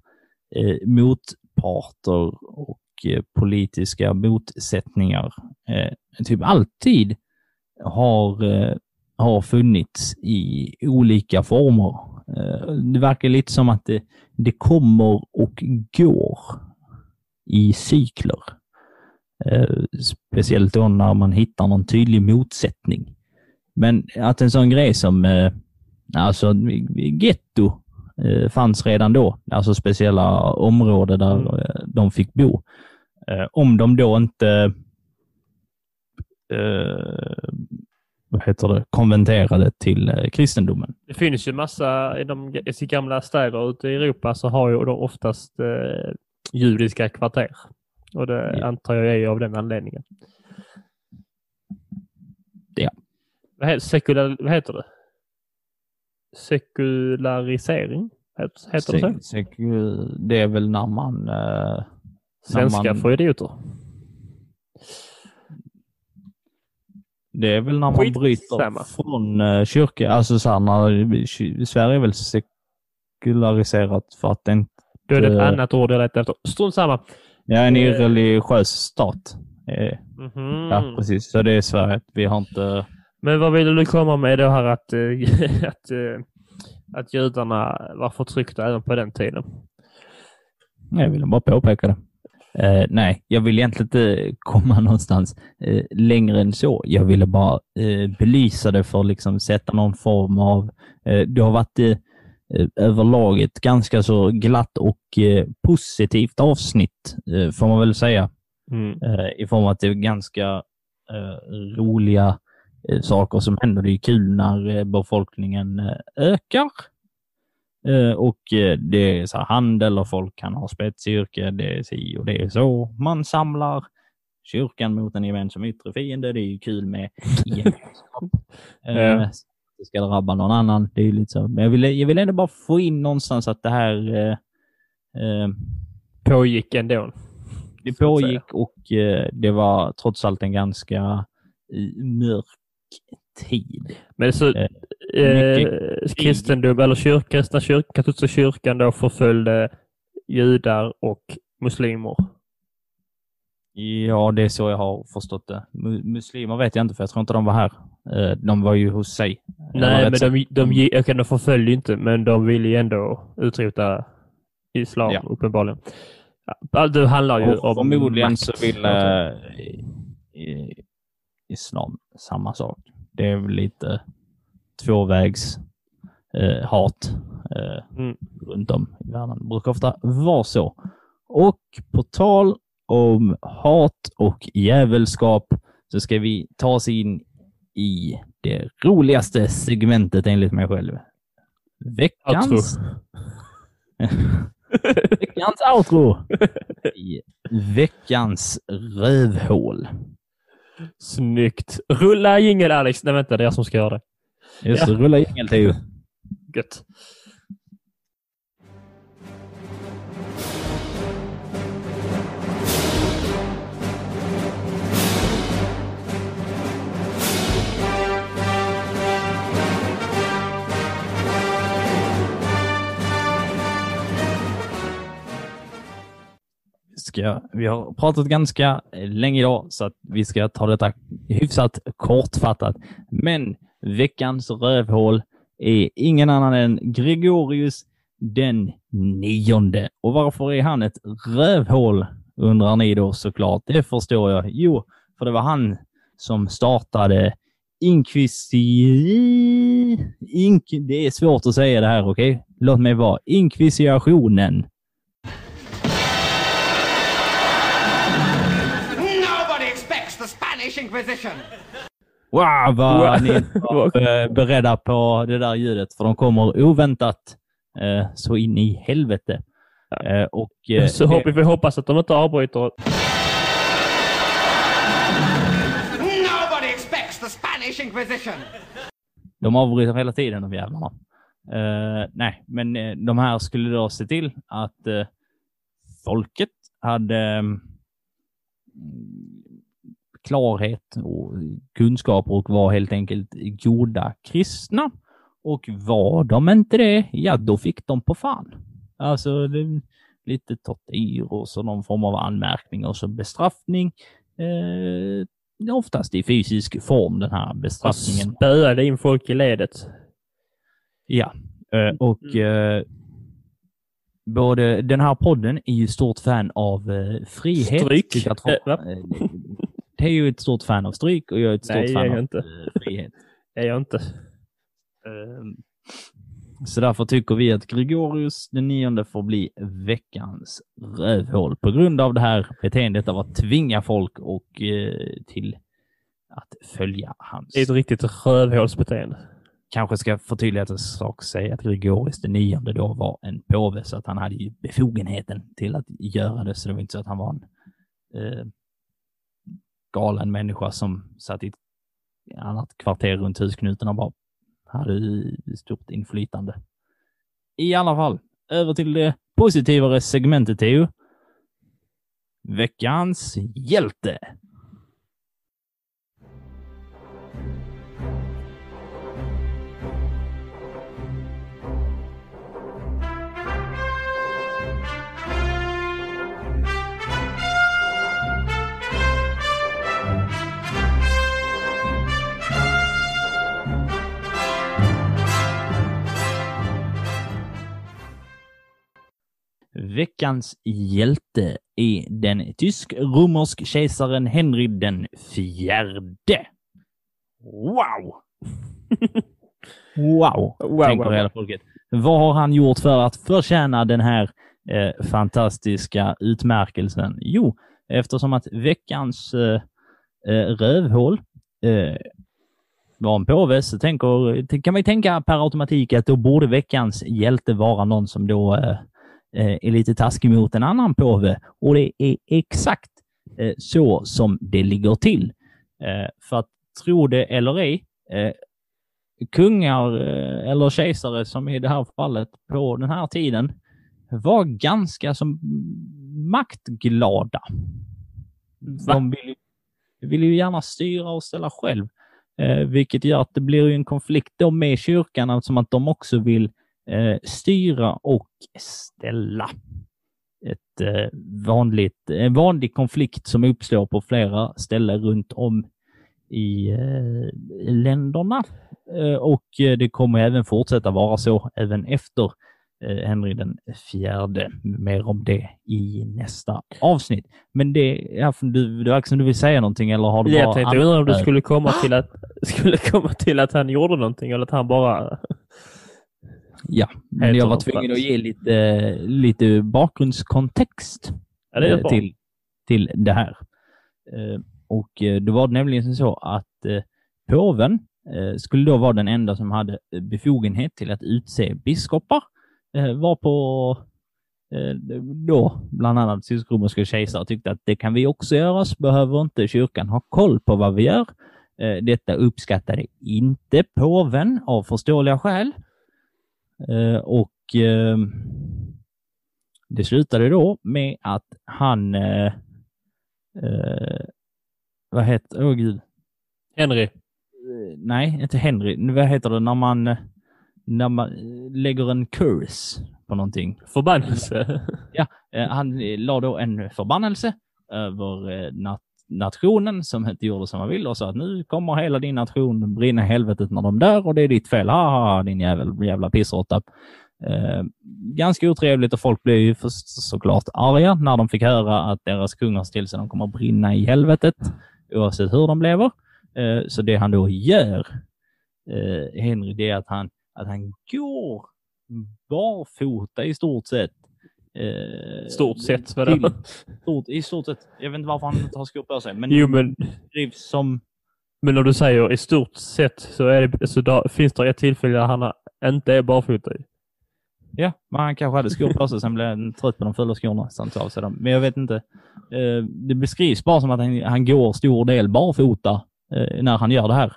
eh, motparter och eh, politiska motsättningar eh, typ alltid har, eh, har funnits i olika former. Det verkar lite som att det, det kommer och går i cykler. Speciellt då när man hittar någon tydlig motsättning. Men att en sån grej som alltså ghetto fanns redan då. Alltså speciella områden där de fick bo. Om de då inte vad heter det, konventerade till kristendomen. Det finns ju massa i de i gamla städer ute i Europa, så har ju de oftast eh, judiska kvarter. Och det ja. antar jag är av den anledningen. Ja. Vad heter, sekular, vad heter det? Sekularisering? Heter det så? Seku, det är väl när man... Eh, svenska när man... får idioter. Det är väl när man Skit bryter samma. från eh, kyrka. Alltså så här, när, Sverige är väl sekulariserat för att det inte... Det är ett eh, annat ord jag letar efter. Strunt samma. Ja, en irreligiös stat. Eh, mm-hmm. Ja, precis. Så det är Sverige. Vi har inte... Men vad vill du komma med då här att, äh, att, äh, att judarna var förtryckta även på den tiden? Jag ville bara påpeka det. Eh, nej, jag vill egentligen inte komma någonstans eh, längre än så. Jag ville bara eh, belysa det för att liksom sätta någon form av... Eh, det har varit eh, överlag ett ganska så glatt och eh, positivt avsnitt, eh, får man väl säga. Mm. Eh, I form av att det är ganska eh, roliga saker som händer. Det är kul när befolkningen ökar. Och det är så här handel och folk kan ha spetsyrke. Det är si och det är så. Man samlar kyrkan mot en gemensam yttre fiende. Det är ju kul med gemenskap. Mm. Det ska drabba någon annan. Det är lite så. Men jag ville, jag ville ändå bara få in någonstans att det här eh, pågick ändå. Det pågick och eh, det var trots allt en ganska mörk tid. Men så eh, kristendom eller kyrk, kristna kyrkan, katolska kyrkan då förföljde judar och muslimer. Ja, det är så jag har förstått det. Muslimer vet jag inte, för jag tror inte de var här. De var ju hos sig. Nej, men de, de, de, de förföljde inte, men de ville ju ändå utrota islam, ja. uppenbarligen. Det handlar ju och om förmodligen makt. så ville eh, islam samma sak. Det är väl lite tvåvägs eh, hat eh, mm. runt om i världen. Det brukar ofta vara så. Och på tal om hat och jävelskap så ska vi ta oss in i det roligaste segmentet enligt mig själv. Veckans Veckans outro. Veckans rövhål. Snyggt. Rulla jingel, Alex. Nej, vänta, det är jag som ska göra det. Just ja. Rulla jingel, Teo. Gött. Ska, vi har pratat ganska länge idag så att vi ska ta detta hyfsat kortfattat. Men veckans rövhål är ingen annan än Gregorius den nionde. Och varför är han ett rövhål, undrar ni då såklart. Det förstår jag. Jo, för det var han som startade inkvisi... Ink... Det är svårt att säga det här, okej? Okay? Låt mig vara. Inkvisitionen. Inquisition. Wow, vad ni var beredda på det där ljudet, för de kommer oväntat eh, så in i helvete. Eh, och, eh, så hopp, det... vi hoppas att de inte avbryter. Nobody expects the Spanish Inquisition. De avbryter hela tiden, de jävlarna. Eh, nej, men eh, de här skulle då se till att eh, folket hade eh, klarhet och kunskap och var helt enkelt goda kristna. Och var de inte det, ja då fick de på fan. Alltså det, lite tortyr och så någon form av anmärkning och så bestraffning. Eh, oftast i fysisk form den här bestraffningen. Och spöade in folk i ledet. Ja, eh, och eh, både den här podden är ju stort fan av eh, frihet. Stryk. Jag tror, eh, jag är ju ett stort fan av stryk och jag är ett stort Nej, fan jag av inte. frihet. Nej, jag inte. Så därför tycker vi att Gregorius den nionde får bli veckans rövhål på grund av det här beteendet av att tvinga folk och till att följa hans. Det är ett riktigt rövhålsbeteende. Kanske ska förtydliga att en sak säga att Gregorius den nionde då var en påve, så att han hade ju befogenheten till att göra det, så det var inte så att han var en eh, galen människa som satt i ett annat kvarter runt husknuten och bara hade stort inflytande. I alla fall, över till det positivare segmentet, Teo. Veckans hjälte. Veckans hjälte är den tysk-romersk kejsaren Henry den fjärde. Wow! wow, wow tänker wow. Hela folket. Vad har han gjort för att förtjäna den här eh, fantastiska utmärkelsen? Jo, eftersom att veckans eh, rövhål eh, var en påve, så tänker, kan man ju tänka per automatik att då borde veckans hjälte vara någon som då... Eh, är lite taskig mot en annan påve, och det är exakt eh, så som det ligger till. Eh, för att tro det eller ej, eh, kungar eh, eller kejsare som i det här fallet på den här tiden var ganska som maktglada. Va? De vill ju, vill ju gärna styra och ställa själv, eh, vilket gör att det blir ju en konflikt då med kyrkan, eftersom att de också vill styra och ställa. Ett vanligt, en vanlig konflikt som uppstår på flera ställen runt om i länderna, och det kommer även fortsätta vara så även efter Henry den fjärde. Mer om det i nästa avsnitt. Men det är du, du verkligen du vill säga någonting, eller har du bara... Jag tänkte andra... om du skulle komma till att skulle komma till att han gjorde någonting, eller att han bara... Ja, men jag var tvungen att ge lite, lite bakgrundskontext ja, det till, till det här. Och det var nämligen så att påven skulle då vara den enda som hade befogenhet till att utse biskopar, var på då bland annat tysk-romerska kejsare tyckte att det kan vi också göra, så behöver inte kyrkan ha koll på vad vi gör. Detta uppskattade inte påven av förståeliga skäl. Uh, och uh, det slutade då med att han uh, uh, vad heter oh, gud. Henry uh, nej inte Henry, vad heter det när man när man lägger en curse på någonting, förbannelse. ja, uh, han la då en förbannelse över uh, nat- nationen som inte gjorde som man vill, och sa att nu kommer hela din nation brinna i helvetet när de dör, och det är ditt fel. Haha, din jävla, jävla pissråtta. Eh, ganska otrevligt, och folk blev ju först såklart arga när de fick höra att deras kungar stillsen de kommer brinna i helvetet oavsett hur de lever. Eh, så det han då gör, eh, Henry, det är att han, att han går barfota i stort sett. Eh, stort sett för till, stort, i stort sett, jag vet inte varför han inte har skor på sig, men, jo, men drivs som men om du säger i stort sett så, är det, så då, finns det ett tillfälle där han inte är barfota i. Ja, men han kanske hade skor på sig sen blev han trött på de fulla skorna av sig dem. Men jag vet inte, eh, det beskrivs bara som att han, han går stor del barfota eh, när han gör det här.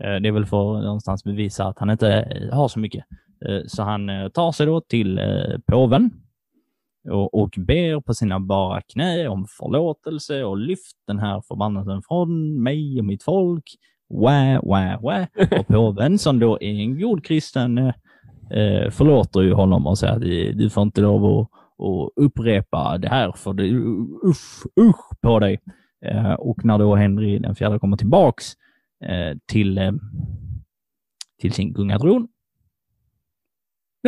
eh, det är väl för någonstans bevisa att han inte har så mycket, eh, så han eh, tar sig då till eh, påven Och, och ber på sina bara knä om förlåtelse och lyft den här förbannelsen från mig och mitt folk. Wä, wä, wä. Och påven som då är en god kristen eh, förlåter ju honom och säger att du får inte lov att, att upprepa det här, för det usch, usch på dig. Eh, och när då Henry den fjärde kommer tillbaks eh, till, eh, till sin kungatron,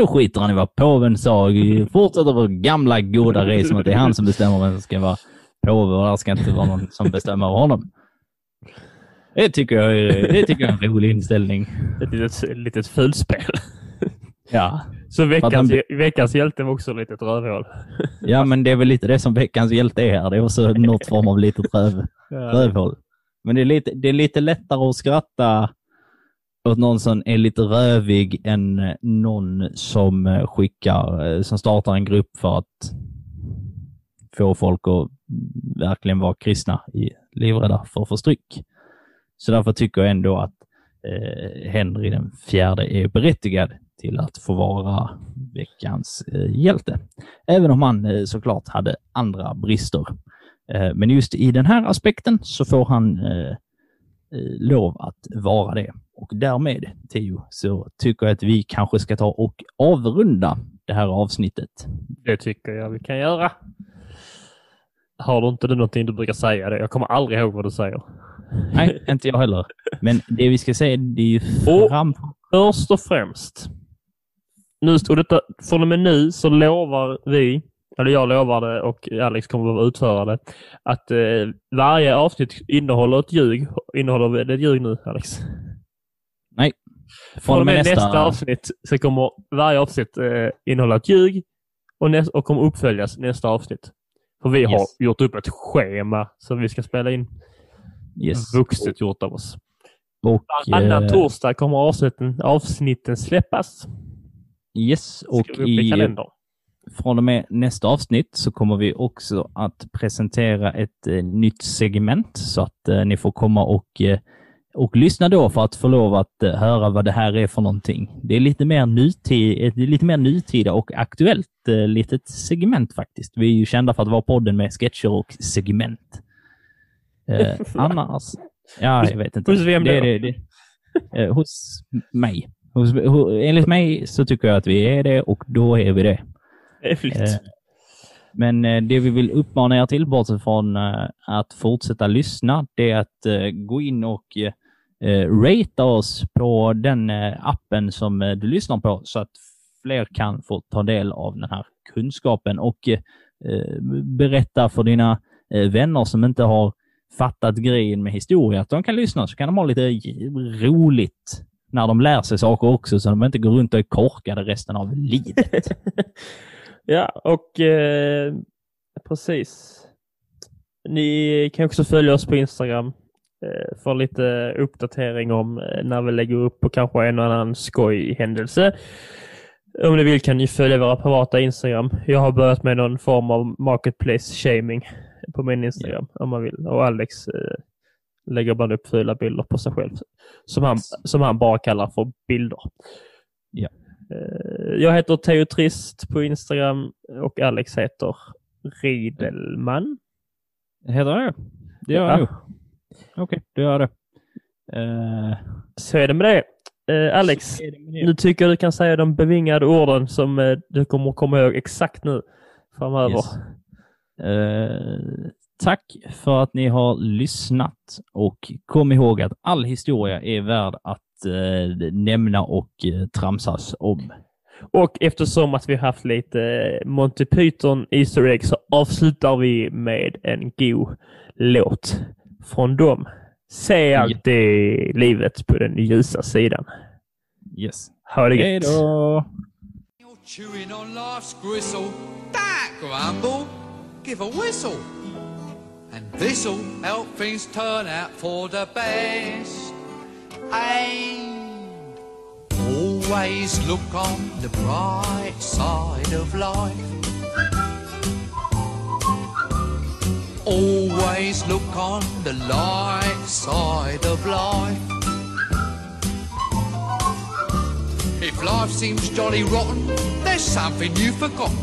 då skiter han i vad påven sa. Fortsätter vår gamla goda resor. Det är han som bestämmer vem som ska vara påve, och det ska inte vara någon som bestämmer honom. Det tycker jag är, det tycker jag är en rolig inställning. Ett litet, litet fulspel. Ja. Så veckans, han... veckans hjälte var också lite rövhål. Ja, men det är väl lite det som veckans hjälte är här. Det är också något form av litet röv, ja. rövhål. Men det är lite, det är lite lättare att skratta åt någon som är lite rövig än någon som skickar, som startar en grupp för att få folk att verkligen vara kristna i livrädda för förtryck. Så därför tycker jag ändå att eh, Henry den fjärde är berättigad till att få vara veckans eh, hjälte. Även om han eh, såklart hade andra brister. Eh, men just i den här aspekten så får han eh, lov att vara det. Och därmed, Theo, så tycker jag att vi kanske ska ta och avrunda det här avsnittet. Det tycker jag vi kan göra. Har du inte det någonting du brukar säga? Det? Jag kommer aldrig ihåg vad du säger. Nej, inte jag heller. Men det vi ska säga, det är ju fram... Och först och främst, nu står detta, från och med nu så lovar vi, eller jag lovar det och Alex kommer att vara utförare, att eh, varje avsnitt innehåller ett ljug. Innehåller det ett ljug nu, Alex? Nej. Från, från och med nästa... nästa avsnitt så kommer varje avsnitt eh, innehålla ett ljug och, näst, och kommer uppföljas nästa avsnitt. För vi har yes. gjort upp ett schema som vi ska spela in. Yes. Vuxet gjort av oss. Och annan torsdag kommer avsnitten, avsnitten släppas. Yes. Och i kalendern. Från och med nästa avsnitt så kommer vi också att presentera ett eh, nytt segment. Så att eh, ni får komma och, eh, och lyssna då för att få lov att eh, höra vad det här är för någonting. Det är lite mer, nyti- ett, lite mer nytida och aktuellt eh, litet segment faktiskt. Vi är ju kända för att vara podden med sketcher och segment. Eh, annars ja, jag vet inte. Hos vem det, det, det, det. Eh, hos mig. Hos, hos, enligt mig så tycker jag att vi är det och då är vi det. Det är flytt. Eh, men det vi vill uppmana er till bortsett från eh, att fortsätta lyssna, det är att eh, gå in och eh, rata oss på den eh, appen som eh, du lyssnar på så att fler kan få ta del av den här kunskapen och eh, berätta för dina eh, vänner som inte har fattat grejen med historia, att de kan lyssna så kan de ha lite roligt när de lär sig saker också så de inte går runt och är korkade resten av livet. Ja, och eh, precis. Ni kan också följa oss på Instagram eh, för lite uppdatering om eh, när vi lägger upp på kanske en annan skojhändelse. Om ni vill kan ni följa våra privata Instagram. Jag har börjat med någon form av marketplace-shaming på min Instagram, yeah. om man vill. Och Alex eh, lägger bara upp fula bilder på sig själv. Som han, som han bara kallar för bilder. Yeah. Eh, jag heter Theo Trist på Instagram. Och Alex heter Ridelman. Heter det? Det gör jag. Okej, okay, det gör det. Eh... Så är det med det. Eh, Alex, det med det. Nu tycker jag du kan säga de bevingade orden som eh, du kommer att komma ihåg exakt nu framöver. Yes. Eh, tack för att ni har lyssnat och kom ihåg att all historia är värd att eh, nämna och eh, tramsas om. Och eftersom att vi har haft lite eh, Monty Python Easter egg så avslutar vi med en god låt från dem. Se alltid yes. livet på den ljusa sidan. Yes. Ha det gött. Hej då. Give a whistle, and this'll help things turn out for the best. And always look on the bright side of life. Always look on the light side of life. If life seems jolly rotten, there's something you've forgotten.